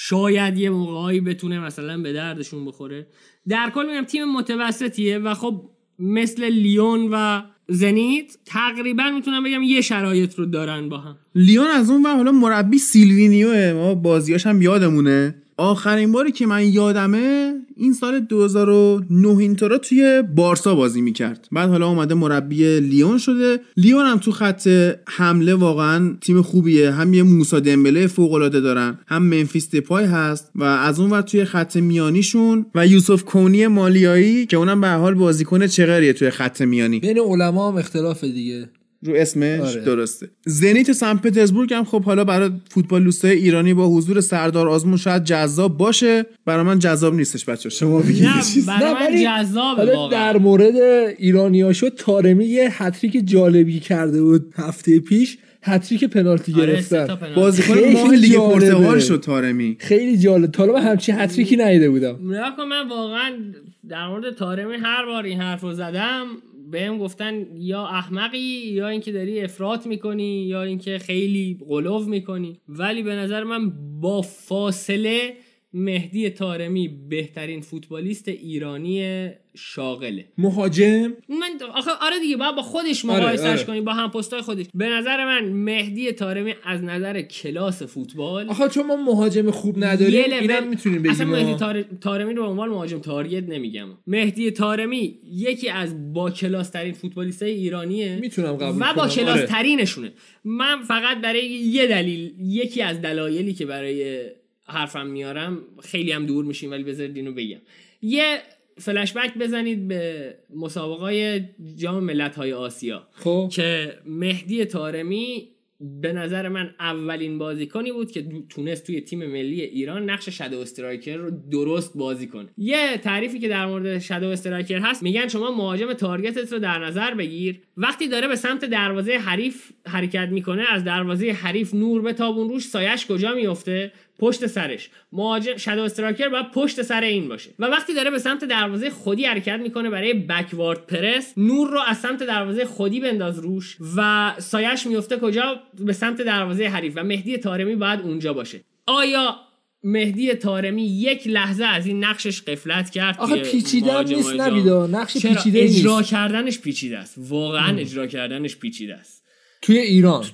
شاید یه موقعی بتونه مثلا به دردشون بخوره. در کل میگم تیم متوسطیه و خب مثل لیون و زنیت تقریبا میتونم بگم یه شرایط رو دارن با هم. لیون از اون و حالا مربی سیلوینیوه، ما بازیاش هم یادمونه. آخرین باری که من یادمه این سال دو هزار و نه اینطورا توی بارسا بازی میکرد، بعد حالا اومده مربی لیون شده. لیون هم تو خط حمله واقعا تیم خوبیه، هم یه موسی دمبله فوق‌العاده دارن، هم منفیس دپای هست و از اون ور توی خط میانیشون و یوسف کونی مالیایی که اونم به حال بازیکن چغریه توی خط میانی. بین علما هم اختلاف دیگه رو اسمش آره. درسته. زنیت سن پترزبورگ هم خب حالا برای فوتبالیستای ایرانی با حضور سردار آزمون شاید جذاب باشه، برای من جذاب نیستش بچه‌ها، شما بگید. نه برای من جذابه واقعا. در مورد ایرانی‌ها شد طارمی یه هتریک جالبی کرده بود هفته پیش، هتریک پنالتی آره گرفتن، بازیکن ماه لیگ پرتغال شد طارمی، خیلی جالب. تا الان همچین هتریکی ندیده بودم. نه من واقعا در مورد طارمی هر بار این حرفو زدم بهم گفتن یا احمقی یا اینکه داری افراط میکنی یا اینکه خیلی غلو میکنی، ولی به نظر من با فاصله مهدی طارمی بهترین فوتبالیست ایرانی شاغله. مهاجم من آخه آره دیگه باید با خودش مقایسش آره، آره. کنی با هم پستای خودش. به نظر من مهدی طارمی از نظر کلاس فوتبال آخه چون ما مهاجم خوب نداریم اینم میتونیم بگیم. اصلا مهدی تار... طارمی رو به عنوان مهاجم تارگت نمیگم. مهدی طارمی یکی از با کلاس ترین فوتبالیستای ایرانیه میتونم قبول کنم و با کلاس آره. ترینشونه. من فقط برای یه دلیل، یکی از دلایلی که برای حرفم میارم خیلی هم دور میشیم ولی بذارید اینو بگم. یه فلش بک بزنید به مسابقات جام ملت‌های آسیا خوب. که مهدی طارمی به نظر من اولین بازیکنی بود که تونست توی تیم ملی ایران نقش شادو استرایکر رو درست بازی کنه. یه تعریفی که در مورد شادو استرایکر هست، میگن شما مهاجم تارگتت رو در نظر بگیر، وقتی داره به سمت دروازه حریف حرکت میکنه از دروازه حریف نور بتابون روش، سایش کجا میفته؟ پشت سرش. مهاجم شادو استرایکر باید پشت سر این باشه و وقتی داره به سمت دروازه خودی حرکت میکنه برای بکوارد پرس، نور رو از سمت دروازه خودی بنداز روش و سایش میفته کجا؟ به سمت دروازه حریف و مهدی طارمی باید اونجا باشه. آیا مهدی طارمی یک لحظه از این نقشش غفلت کرد؟ آخه پیچیده نیست نبیدا، نقش پیچیده نیست. اجرا کردنش پیچیده است، واقعا اجرا کردنش پیچیده است. توی ایران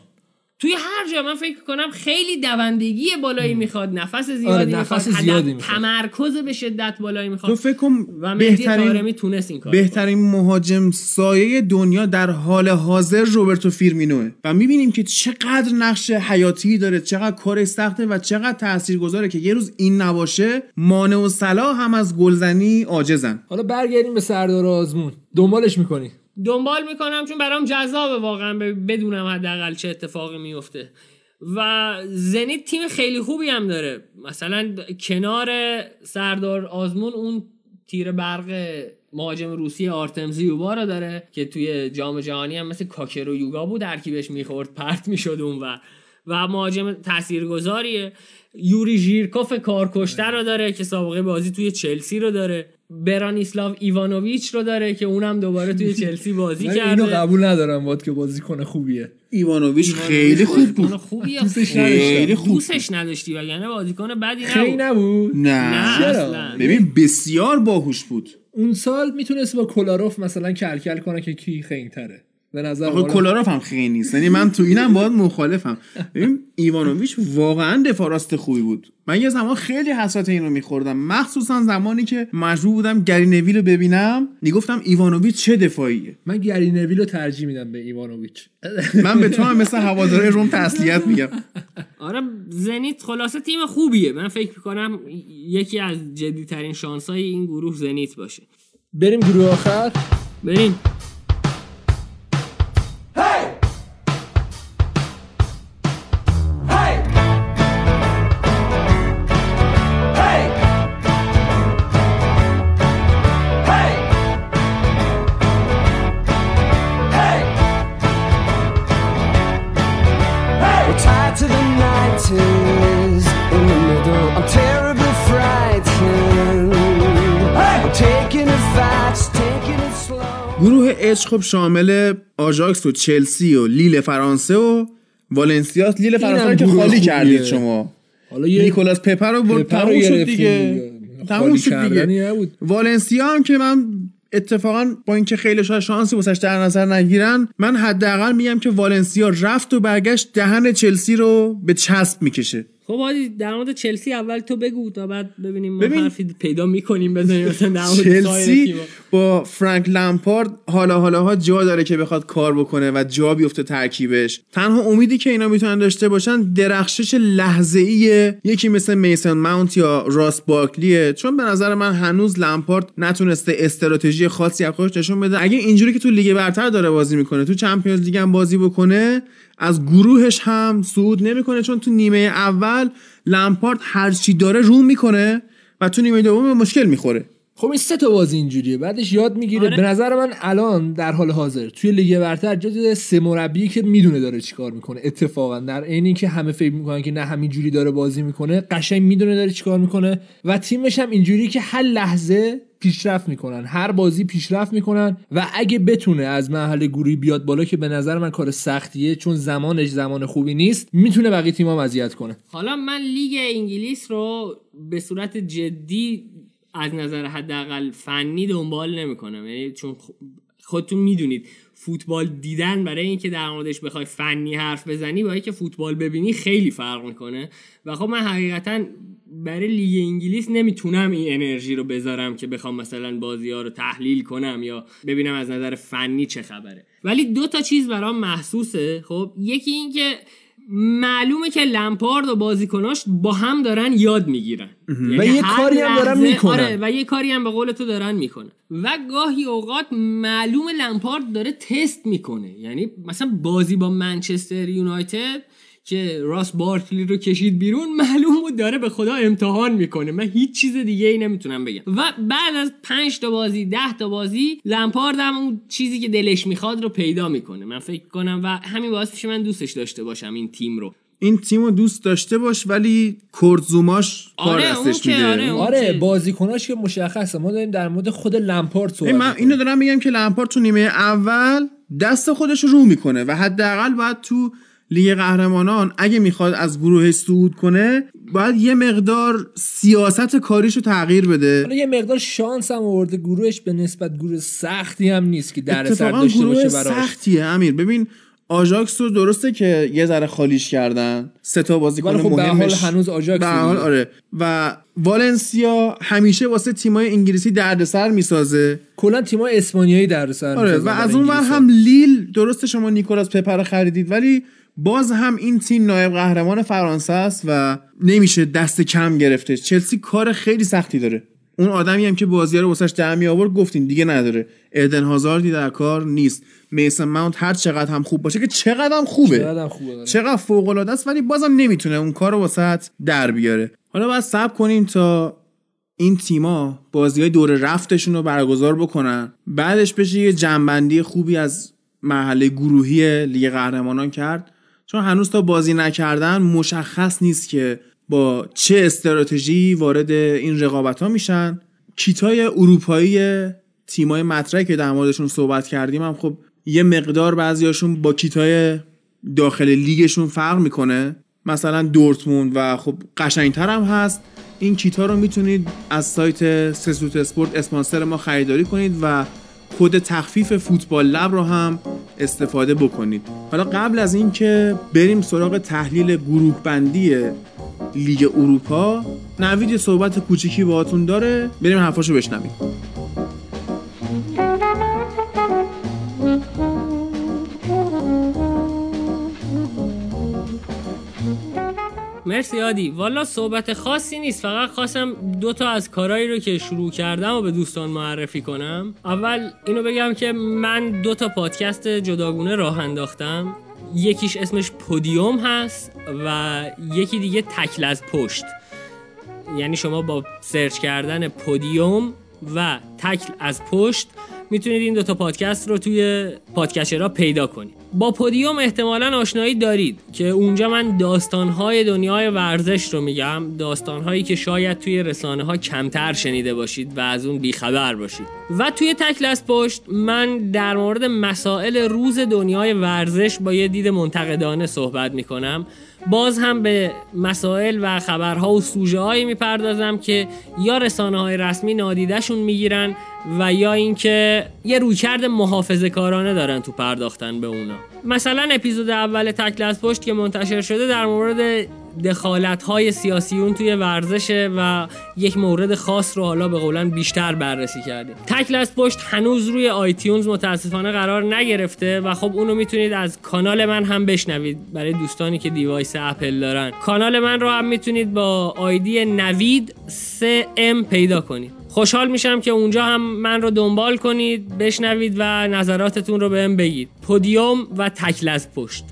توی هر جا من فکر کنم خیلی دوندگی بالایی میخواد، نفس زیادی آره، نفس میخواد، زیادی تمرکز به شدت بالایی میخواد. تو فکر کنم و بهترین تونس این کار بهترین مهاجم سایه دنیا در حال حاضر روبرتو فیرمینوه و میبینیم که چقدر نقش حیاتی داره، چقدر کار سخته و چقدر تاثیرگذاره که یه روز این نباشه مانع و صلاح هم از گلزنی عاجزن. حالا برگردیم به سردار آزمون. دنبالش میکنی؟ دنبال میکنم چون برام جذابه واقعا بدونم حداقل چه اتفاقی میفته و زنید تیم خیلی خوبی هم داره. مثلا کنار سردار آزمون اون تیر برق مهاجم روسی آرتم زیوبا رو داره که توی جام جهانی هم مثل کاکرو یوگا بود، ترکیبش میخورد پرت میشد اون و و مهاجم تاثیرگذاریه. یوری ژیرکوف کارکشته رو داره که سابقه بازی توی چلسی رو داره. برانیسلاو ایوانوویچ رو داره که اونم دوباره توی چلسی بازی کرده. اینو قبول ندارم واد که بازیکن خوبیه. ایوانوویچ خیلی خوب بود. خوبیه. خیلی خوب. دوستش نداشتی وگرنه بازیکن بدی نبود. خیلی نبود. نه. ببین بسیار باهوش بود. اون سال میتونست با کولاروف مثلا کلکل کنه که کی خنگ‌تره. به نظر من کولاروف هم خیلی نیست. یعنی من تو اینم باید مخالفم. ببین ایوانوویچ واقعا دفاع راست خوبی بود. من یه زمان خیلی حسرت این رو می‌خوردم، مخصوصا زمانی که مجبور بودم گری نویل رو ببینم، میگفتم ایوانوویچ چه دفاعیه. من گری نویل رو ترجیح میدم به ایوانوویچ. من به تو هم مثل هواداره روم تسلیت میگم. آره زنیت خلاصه تیم خوبیه. من فکر می‌کنم یکی از جدی‌ترین شانس‌های این گروه زنیت باشه. بریم گروه آخر. بریم. گروه اچ خب شامل آژاکس و چلسی و لیل فرانسه و والنسیاس. لیل فرانسه که خالی کردید شما، حالا نیکولاس پپر رو برد تموم شد دیگه. تموم شد دیگه. والنسیا هم که من اتفاقا با اینکه خیلی شاید شانسی واسش در نظر نگیرن، من حداقل میگم که والنسیا رفت و برگشت دهن چلسی رو به چسب میکشه. خب عادی در مورد چلسی اول تو بگو تا بعد ببینیم ما ببین... حرفی پیدا میکنیم بزنیم مثلا در مورد چلسی با فرانک لمپارد حالا حالاها جا داره که بخواد کار بکنه و جا بیفته ترکیبش. تنها امیدی که اینا میتونن داشته باشن درخشش لحظه‌ای یکی مثل میسن ماونت یا راس بارکلیه، چون به نظر من هنوز لمپارد نتونسته استراتژی خاصی از خودش نشون بده. اگه اینجوری که تو لیگ برتر داره بازی میکنه، تو چمپیونز لیگ هم بازی بکنه، از گروهش هم صعود نمیکنه، چون تو نیمه اول لمپارد هر چی داره رو میکنه و تو نیمه دوم به مشکل میخوره. خب این سه تا بازی اینجوریه، بعدش یاد میگیره. آره. به نظر من الان در حال حاضر توی لیگ برتر جز سه مربی که میدونه داره چیکار میکنه، اتفاقا در عینی که همه فکر میکنن که نه همینجوری داره بازی میکنه، قشنگ میدونه داره چیکار میکنه و تیمش هم اینجوری که هر لحظه پیشرفت میکنن، هر بازی پیشرفت میکنن و اگه بتونه از مرحله گروهی بیاد بالا که به نظر من کار سختیه چون زمانش زمان خوبی نیست، میتونه بقیه تیم‌ها اذیت کنه. حالا من لیگ انگلیس رو به صورت جدی از نظر حداقل فنی دنبال نمیکنم، یعنی چون خودتون میدونید فوتبال دیدن برای اینکه در موردش بخوای فنی حرف بزنی با اینکه فوتبال ببینی خیلی فرق میکنه و خب من حقیقتاً برای لیگ انگلیس نمیتونم این انرژی رو بذارم که بخوام مثلا بازی‌ها رو تحلیل کنم یا ببینم از نظر فنی چه خبره. ولی دو تا چیز برام محسوسه. خب یکی این که معلومه که لمپارد و بازیکناش با هم دارن یاد میگیرن و یه کاری هم دارن میکنن. آره و یه کاری هم به قول تو دارن میکنن و گاهی اوقات معلومه لمپارد داره تست میکنه، یعنی مثلا بازی با منچستر یونایتد که راس بارکلی رو کشید بیرون معلومه داره به خدا امتحان میکنه. من هیچ چیز دیگه ای نمیتونم بگم و بعد از پنج تا بازی ده تا بازی لمپارد هم اون چیزی که دلش میخواد رو پیدا میکنه من فکر کنم و همین باعث میشه من دوستش داشته باشم این تیم رو، این تیمو دوست داشته باش. ولی کورتزوماش کار دستش میده. آره, آره بازیکناش که مشخصه. ما داریم در مورد خود لمپارد صحبت می‌کنیم. من اینو دارم میگم که لمپارد تو نیمه اول دست خودش رو میکنه و حداقل باید تو لیگ قهرمانان اگه میخواد از گروه صعود کنه باید یه مقدار سیاست کاریشو تغییر بده. حالا یه مقدار شانس هم آورده، گروهش به نسبت گروه سختی هم نیست که در سر داشته باشه براش. سختیه امیر. ببین آژاکس رو درسته که یه ذره خالیش کردن، سه تا بازیکن خب مهمش به حال هنوز آژاکس حال آره و والنسیا همیشه واسه تیمای انگلیسی دردسر میسازه، کلا تیمای اسپانیایی دردسر آره و از اون ور هم لیل درسته شما نیکولاس پپر خریدید ولی باز هم این تیم نایب قهرمان فرانسه است و نمیشه دست کم گرفته. چلسی کار خیلی سختی داره. اون آدمی هم که بازی‌ها رو واسش درمی آورد گفتین دیگه نداره. ایدن هازاردی در کار نیست. میسن ماونت هر چقدر هم خوب باشه که چقدر هم خوبه. چقدر هم خوبه. چقدر فوق‌العاده است ولی بازم نمیتونه اون کارو واسات در بیاره. حالا باید صبر کنیم تا این تیم‌ها بازی‌های دور رفتشون رو برگزار بکنن. بعدش بشه یه جنبندی خوبی از مرحله گروهی لیگ قهرمانان کرد. چون هنوز تا بازی نکردن مشخص نیست که با چه استراتژی وارد این رقابت‌ها میشن. کیتای اروپایی تیمای مطرح که در موردشون صحبت کردیم هم خب یه مقدار بعضیاشون با کیتای داخل لیگشون فرق میکنه، مثلا دورتموند و خب قشنگتر هم هست. این کیتا رو میتونید از سایت سه سوت اسپورت اسپانسر ما خریداری کنید و کد تخفیف فوتبال لب رو هم استفاده بکنید. حالا قبل از این که بریم سراغ تحلیل گروه بندی لیگ اروپا، نوید یه صحبت کوچیکی باهاتون داره، بریم حرفاشو بشنویم. مرسی عادی. والا صحبت خاصی نیست، فقط خواستم دو تا از کارهایی رو که شروع کردم و به دوستان معرفی کنم. اول اینو بگم که من دو تا پادکست جداگونه راه انداختم، یکیش اسمش پودیوم هست و یکی دیگه تکل از پشت، یعنی شما با سرچ کردن پودیوم و تکل از پشت میتونید این دوتا پادکست رو توی پادکسترها پیدا کنید. با پودیوم احتمالاً آشنایی دارید که اونجا من داستانهای دنیای ورزش رو میگم، داستانهایی که شاید توی رسانه ها کمتر شنیده باشید و از اون بیخبر باشید. و توی تکل از پشت من در مورد مسائل روز دنیای ورزش با یه دید منتقدانه صحبت میکنم، باز هم به مسائل و خبرها و سوژه هایی میپردازم که یا رسانه های رسمی نادیدشون میگیرن و یا اینکه یه رویکرد محافظه‌کارانه دارن تو پرداختن به اونا. مثلا اپیزود اول تکل از پشت که منتشر شده در مورد دخالت‌های سیاسیون توی ورزشه و یک مورد خاص رو حالا به قولن بیشتر بررسی کردیم. تکل از پشت هنوز روی آیتیونز متاسفانه قرار نگرفته و خب اونو میتونید از کانال من هم بشنوید برای دوستانی که دیوایس اپل دارن. کانال من رو هم میتونید با آیدی نوید سه ام پیدا کنید. خوشحال میشم که اونجا هم من رو دنبال کنید، بشنوید و نظراتتون رو بهم بگید. پودیوم و تکل از پشت.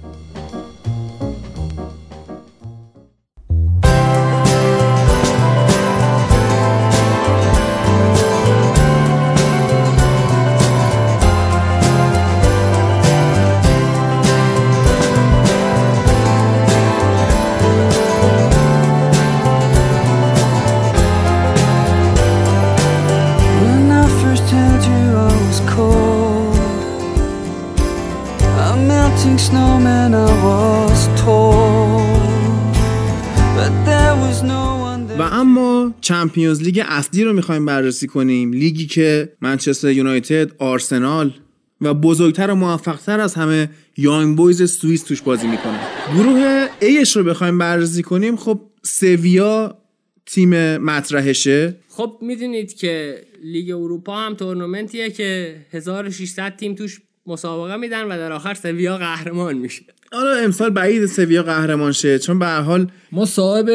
و اما چمپیونز لیگ اصلی رو میخوایم بررسی کنیم، لیگی که منچستر یونایتد، آرسنال و بزرگتر و موفقتر از همه یانگ بویز سوئیس توش بازی میکنه. گروه ایش رو بخوایم بررسی کنیم، خب سویا تیم مطرحشه. خب میدونید که لیگ اروپا هم تورنمنتیه که هزار و ششصد تیم توش مسابقه میدن و در آخر سویا قهرمان میشه. حالا امسال بعید سویا قهرمان شه، چون به هر حال ما صاحب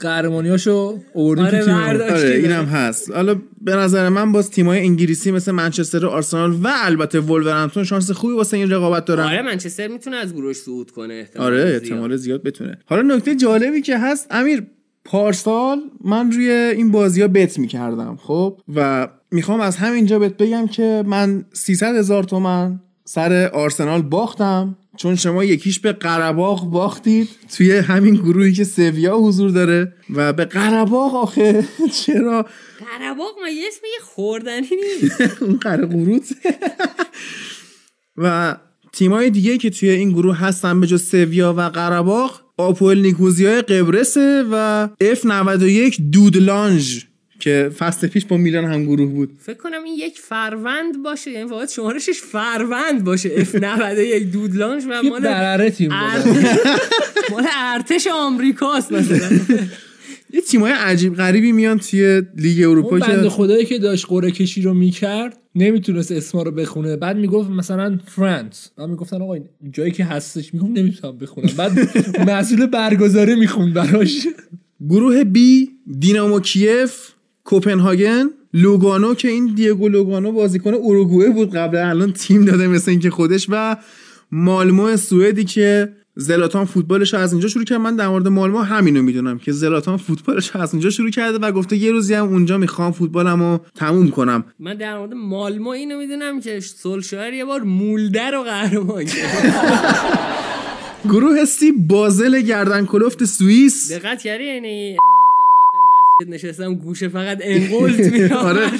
قهرمانیاشو آوردیم تو تیم. آره اینم هست. حالا به نظر من باز تیمای انگلیسی مثل منچستر، آرسنال و البته ولورهمپتون شانس خوبی واسه این رقابت دارن. آره منچستر میتونه از گروهش صعود کنه احتمال. آره احتمال زیاد بتونه. حالا نکته جالبی که هست، امیر، پارسال من روی این بازی‌ها بت می‌کردم، خب، و میخوام از همینجا بهت بگم که من سیصد هزار تومان سر آرسنال باختم، چون شما یکیش به قره‌باغ باختید توی همین گروهی که سویا حضور داره و به قره‌باغ. آخه چرا قره‌باغ؟ ما یه اسمی خوردنی نیست، اون قره قروت. و تیمای دیگه که توی این گروه هستن به جز سویا و قره‌باغ، آپول نیکوزیای قبرسه و اف نود و یک دودلانج که فصل پیش با میلان هم گروه بود. فکر کنم این یک فروند باشه، یعنی واقعا شمارشش فروند باشه. اف نود و یک دودلانج و مال درره تیم مال ارتش آمریکاست مثلا. یه تیمای عجیب غریبی میان توی لیگ اروپا که بنده خدایی که داشت قرعه کشی رو میکرد نمیتونست اسما رو بخونه، بعد میگفت مثلا فرانس، من میگفتن آقا این جایی که هستش، میگم نمیتونم بخونم، بعد مسئول برگزاری میخوند براش. گروه بی، دینامو کیف، کوپنهاگن، لوگانو که این دیگو لوگانو بازیکن اوروگوئه بود قبلا، الان تیم داده مثل اینکه خودش، و مالمو سوئدی که زلاتان فوتبالش رو از اونجا شروع کرد. من در مورد مالمو همینو میدونم که زلاتان فوتبالش رو از اونجا شروع کرده و گفته یه روزی هم اونجا میخوام فوتبالمو تموم کنم. من در مورد مالمو اینو میدونم که سولشایر یه بار مولدر رو قهرمان کرد. گروه سی، بازل گردن کلفت سوئیس. دقت کردی یعنی نشستم گوشه فقط انقلت میرم. آره برای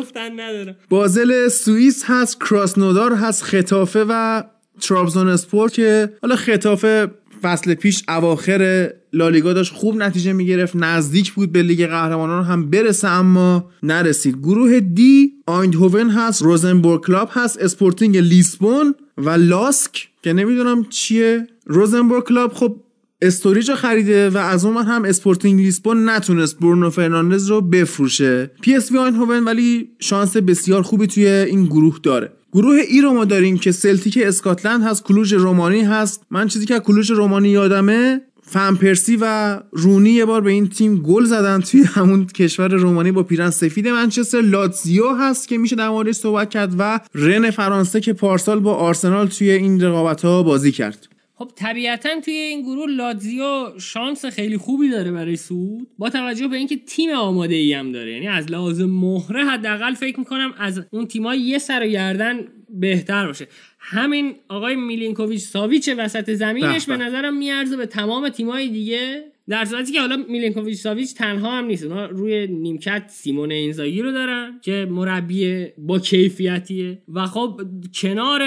گفتن ندارم. بازل سوئیس هست، کراسنودار هست، خطافه و ترابزون اسپورت که حالا خطافه فصل پیش اواخر لالیگا داشت خوب نتیجه میگرفت، نزدیک بود به لیگ قهرمانان هم برسه اما نرسید. گروه دی، آیندهوون هست، روزنبورگ کلاب هست، اسپورتینگ لیسبون و لاسک که نمیدونم چیه. روزنبورگ کلاب خب استوریج رو خریده و از اون هم اسپورتینگ لیسبون نتونست برونو فرناندز رو بفروشه. پی اس وی آیندهوون ولی شانس بسیار خوبی توی این گروه داره. گروه ای رو ما داریم که سلتیک اسکاتلند هست، کلوژ رومانی هست. من چیزی که کلوژ رومانی یادمه، فن پرسی و رونی یه بار به این تیم گل زدن توی همون کشور رومانی با پیرن سفید منچستر. لاتزیو هست که میشه در موردش صحبت کرد و رن فرانسه که پارسال با آرسنال توی این رقابت‌ها بازی کرد. خب طبیعتاً توی این گروه لاتزیو شانس خیلی خوبی داره برای صعود، با توجه به اینکه تیم آماده‌ای هم داره، یعنی از لحاظ مهره حداقل فکر می‌کنم از اون تیمای یه سر و گردن بهتر باشه. همین آقای میلینکوویچ ساویچ وسط زمینش به نظرم میارزه به تمام تیمای دیگه، در صورتی که حالا میلینکوویچ ساویچ تنها هم نیست، اونا روی نیمکت سیمون اینزاگی رو دارن که مربی با کیفیتیه و خب کنار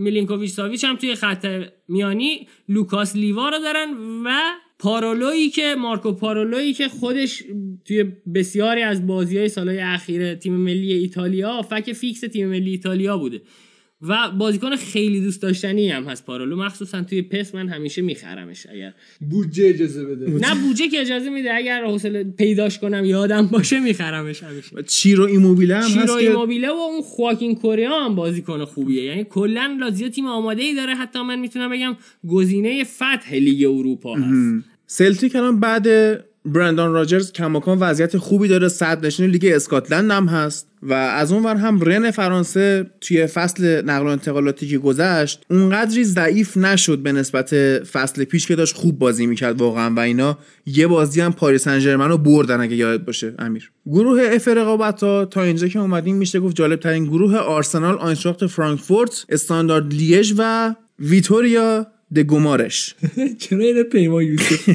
میلینکوویچ ساویچ هم توی خط میانی لوکاس لیوا رو دارن و پارولویی که مارکو پارولویی که خودش توی بسیاری از بازی‌های سال‌های اخیر تیم ملی ایتالیا فک فیکس تیم ملی ایتالیا بوده و بازیکن خیلی دوست داشتنی هم هست پارولو، مخصوصا توی پس من همیشه میخرمش اگر بودجه اجازه بده. نه بودجه که اجازه میده، اگر حوصله پیداش کنم یادم باشه میخرمش همیشه. چیرو ایموبیله هم چیرو هست، چیرو ایموبیله و اون خواکین کوریا هم بازیکن خوبیه، یعنی کلا لازیو تیم آماده ای داره، حتی من میتونم بگم گزینه فتح لیگ اروپا هست. سلتیک الان بعد برندان راجرز کماکان وضعیت خوبی داره، صدر نشین لیگ اسکاتلند هم هست و از اون ور هم رن فرانسه توی فصل نقل و انتقالاتی که گذشت اونقدری ضعیف نشد به نسبت فصل پیش که داشت خوب بازی میکرد واقعا و اینا یه بازی هم پاریس سن ژرمن رو بردن اگه یاد باشه امیر. گروه اف رقابت‌ها تا اینجا که اومدیم میشه گفت جالب ترین گروه، آرسنال، آینتراخت فرانکفورت، استاندارد لیژ و ویتوریا د گمارش. چرا اینو پیمان یوسف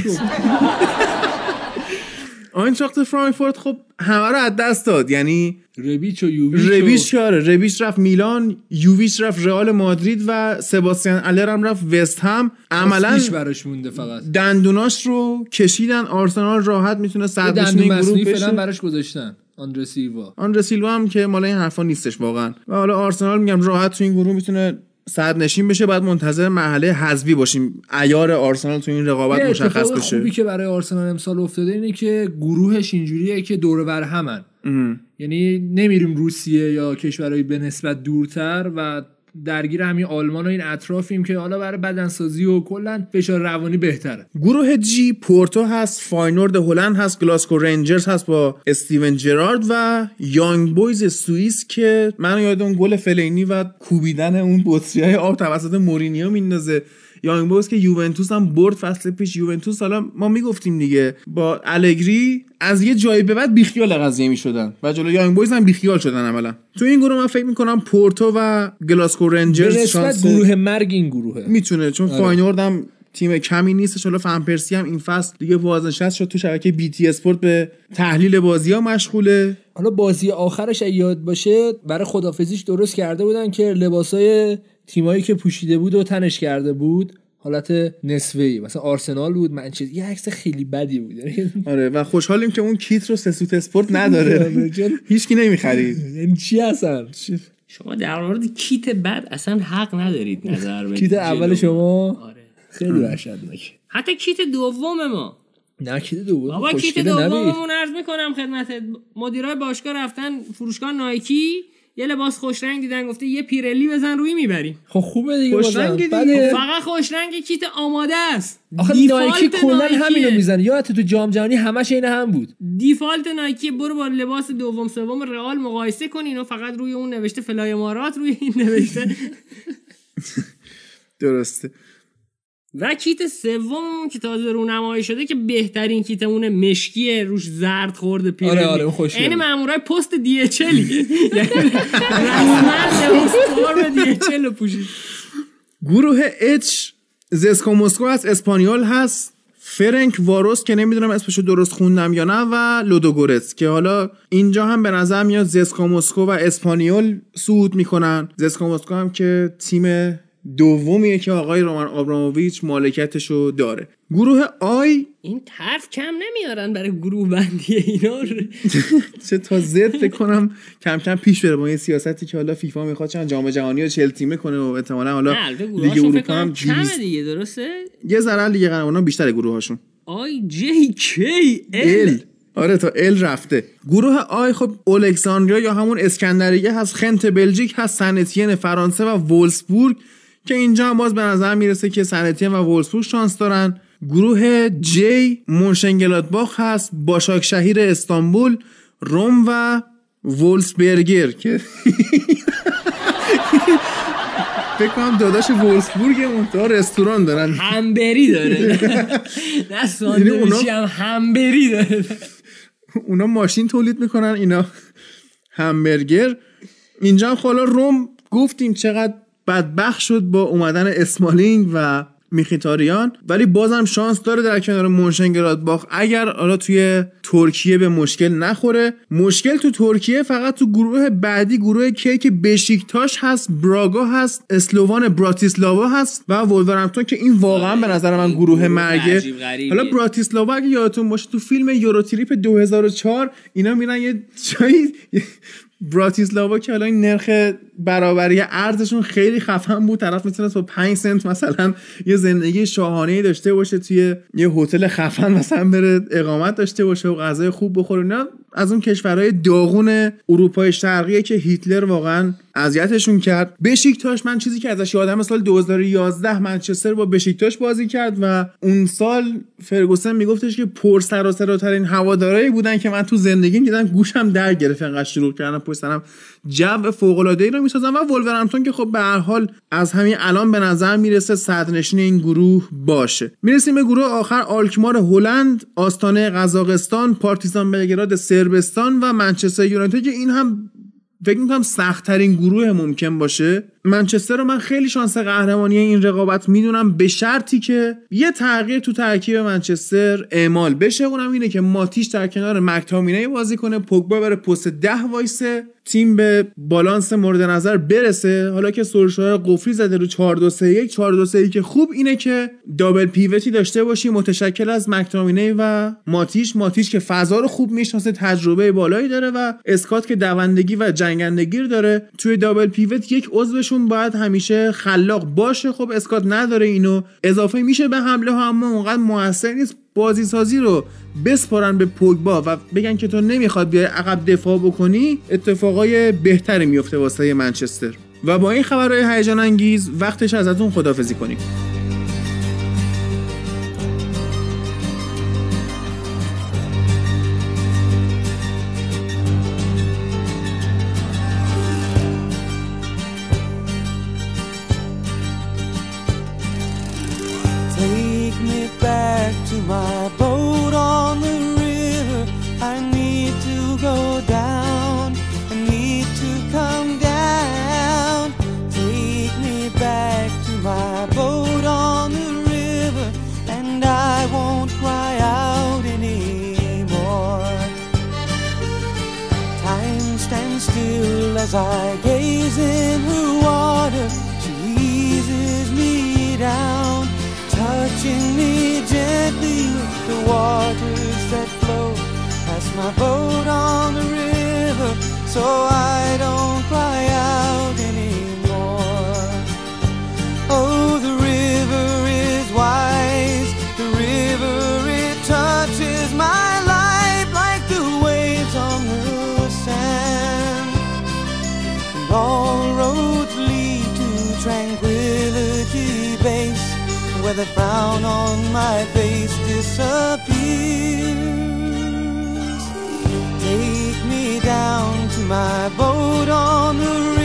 آینتراخت فرانکفورت خب همه رو از دست داد، یعنی ربیچ و یوویچ ربیچ و... کاره ربیچ رفت میلان، یوویچ رفت رئال مادرید و سباستیان الر هم رفت وست هم. عملاً براش مونده فقط دندوناش رو کشیدن. آرسنال راحت میتونه صدرش این گروه بشه، فعلا براش گذاشتن آندره سیلوا. آندره سیلوا هم که مال این حرفا نیستش واقعا. و حالا آرسنال میگم راحت تو این گروه میتونه صدرنشین بشه، بعد منتظر مرحله حذفی باشیم. عیار آرسنال تو این رقابت مشخص بشه. خوبی که برای آرسنال امسال افتاده اینه که گروهش اینجوریه که دور بر همن، یعنی نمیریم روسیه یا کشورهای به نسبت دورتر و درگیر همین آلمان و این اطرافیم که حالا برای بدنسازی و کلا فشار روانی بهتره. گروه جی پورتو هست، فاینورد هلند هست، گلاسکو رنجرز هست با استیون جرارد و یانگ بویز سوئیس که من یاد اون گل فلینی و کوبیدن اون بطریای آب توسط مورینیو میندازه. یانگ بویز که یوونتوس هم برد فصل پیش. یوونتوس حالا ما میگفتیم دیگه با الگری از یه جایی به بعد بیخیال قضیه میشدن و جلوی یانگ بویز هم بیخیال شدن. عملا تو این گروه من فکر میکنم پورتو و گلاسکو رنجرز شانس گروه مرگ این گروهه میتونه، چون فاینورد هم تیم کمی نیستش. حالا فن پرسی هم این فصل دیگه بازنشست شد، تو شبکه بی تی اسپورت به تحلیل بازی‌ها مشغوله. حالا بازی آخرش یاد باشه برای خدافظیش درست کرده بودن که لباسای تیمایی که پوشیده بود و تنش کرده بود حالت نسوی، مثلا آرسنال بود، منچستر، یه عکس خیلی بدی بود. آره و خوشحالیم که اون کیت رو سه سوت اسپورت نداره، هیچ کی نمیخرید. این چی اصلا؟ شما در مورد کیت بد اصلا حق ندارید نظر بدید. کیت اول شما آره خیلی وحشتناک، حتی کیت دوم ما نه کیت دوم بابا کیت دوممون عرض میکنم خدمتت، مدیرای باشگاه رفتن فروشگاه نایکی یه لباس خوش رنگ دیدن گفته یه پیرلی بزن روی میبریم. خب خوبه دیگه، خوش رنگ دیگه، فقط خوش رنگ کیت آماده است. آخه نایکی کلا همینو میزنه، یا حتی تو جام جهانی همش این هم بود. دیفالت نایکی برو با لباس دوم سوم رئال مقایسه کن، اینو فقط روی اون نوشته فلای مارات، روی این نوشته درسته. و کیت سوم که تازه رونمایی شده که بهترین کیتمونه، مشکیه، روش زرد خورده پیره. آره آره خوشگله. این مامورای پست دی اچ ال یعنی رسما فرم دی اچ ال پوشید. گروه اچ زسکو مسکو هست، اسپانیول هست، فرنک واروس که نمیدونم اسمشو درست خوندم یا نه و لودوگورتس که حالا اینجا هم به نظر میاد زسکو مسکو و اسپانیول صعود میکنن. زسکو مسکو هم که تیم دومیه که آقای رومان آبراموویچ مالکیتشو داره. گروه آی این طرف کم نمیارن برای گروه بندی اینا چه تا زد بکنم کم کم پیش بره با این سیاستی که حالا فیفا میخواد چند جام جهانی رو چهل تیمه کنه و احتمالاً حالا لیگ اروپا هم کمه دیگه، درسته؟ یه ذره لیگ قهرمانان بیشتر گروهاشون آی جی کی ال آره تا ال رفته. گروه آی خب الکساندریا یا همون اسکندریه هست، خنت بلژیک هست، سنتین فرانسه و وولسبورگ که اینجا هم باز به نظر میرسه که سنتین و وولسبورگ شانس دارن. گروه جی مونشنگلادباخ هست، باشاک شهیر استانبول، روم و وولسبرگر که فکر کنم داداش وولسبورگ اونجا رستوران دارن، همبری داره نه ساندویچی هم همبری داره. اونا ماشین تولید میکنن، اینا همبرگر. اینجا هم حالا روم گفتیم چقدر بدبخت شد با اومدن اسمالینگ و میخیتاریان، ولی بازم شانس داره در کنار مونشنگلادباخ اگر حالا توی ترکیه به مشکل نخوره. مشکل تو ترکیه فقط تو گروه بعدی، گروه کی که بشیکتاش هست، براگا هست، اسلووان براتیسلاوا هست و وولورهمپتون که این واقعا به نظر من گروه مرگه. حالا براتیسلاوا اگه یادتون باشه تو فیلم یوروتریپ دو هزار و چهار اینا میرن یه جایی براتیسلاوا که الان نرخ برابری ارزشون خیلی خفن بود، طرف میتونه تو پنج سنت مثلا یه زندگی شاهانه‌ای داشته باشه، توی یه هتل خفن مثلا بره اقامت داشته باشه و غذای خوب بخوره. نه از اون کشورهای داغون اروپای شرقیه که هیتلر واقعا اذیتشون کرد. بشیکتاش من چیزی که ازش یادم سال دو هزار و یازده منچستر با بشیکتاش بازی کرد و اون سال فرگوسن میگفتش که پر سر و صداترین هوادارایی بودن که من تو زندگیم دیدم، گوشم در گرفت انقدر شروع کردن پشت سرم جو فوق‌العاده‌ای رو میسازن. و وولورهمپتون که خب به هر حال از همین الان به نظر میرسه صدرنشین این گروه باشه. میرسیم به گروه آخر، آلکمار هلند، آستانه قزاقستان، پارتیزان بلگراد سربستان و منچستر یونایتد که این هم فکر میکنم سخت ترین گروه ممکن باشه. منچستر رو من خیلی شانس قهرمانی این رقابت میدونم، به شرطی که یه تغییر تو ترکیب منچستر اعمال بشه، اونم اینه که ماتیش در کنار مکتامینه بازی کنه، پوگبا بره پست ده وایسه، تیم به بالانس مورد نظر برسه. حالا که سرشای قفلی زده رو چهار دو سه یک، چهار دو سه یک که خوب اینه که دابل پیوتی داشته باشی متشکل از مکتامینه و ماتیش. ماتیش که فضا رو خوب میشناسه، تجربه بالایی داره، و اسکات که دوندگی و جنگندگی رو داره. توی دابل پیوت یک عضوشون باید همیشه خلاق باشه، خب اسکات نداره، اینو اضافه میشه به حمله ها، اما اونقدر موثر نیست. بازی سازی رو بسپارن به پوگبا و بگن که تو نمیخواد بیای عقب دفاع بکنی، اتفاقای بهتری میفته واسه منچستر. و با این خبرهای هیجان انگیز وقتش ازتون خداحافظی کنیم. As I gaze in her water, she eases me down, touching me gently with the waters that flow past my boat on the river, so I don't cry out anymore. Oh, the river is wise, the river, it touches my life like the waves on the sand. All roads lead to tranquility base, where the frown on my face disappears. Take me down to my boat on the river.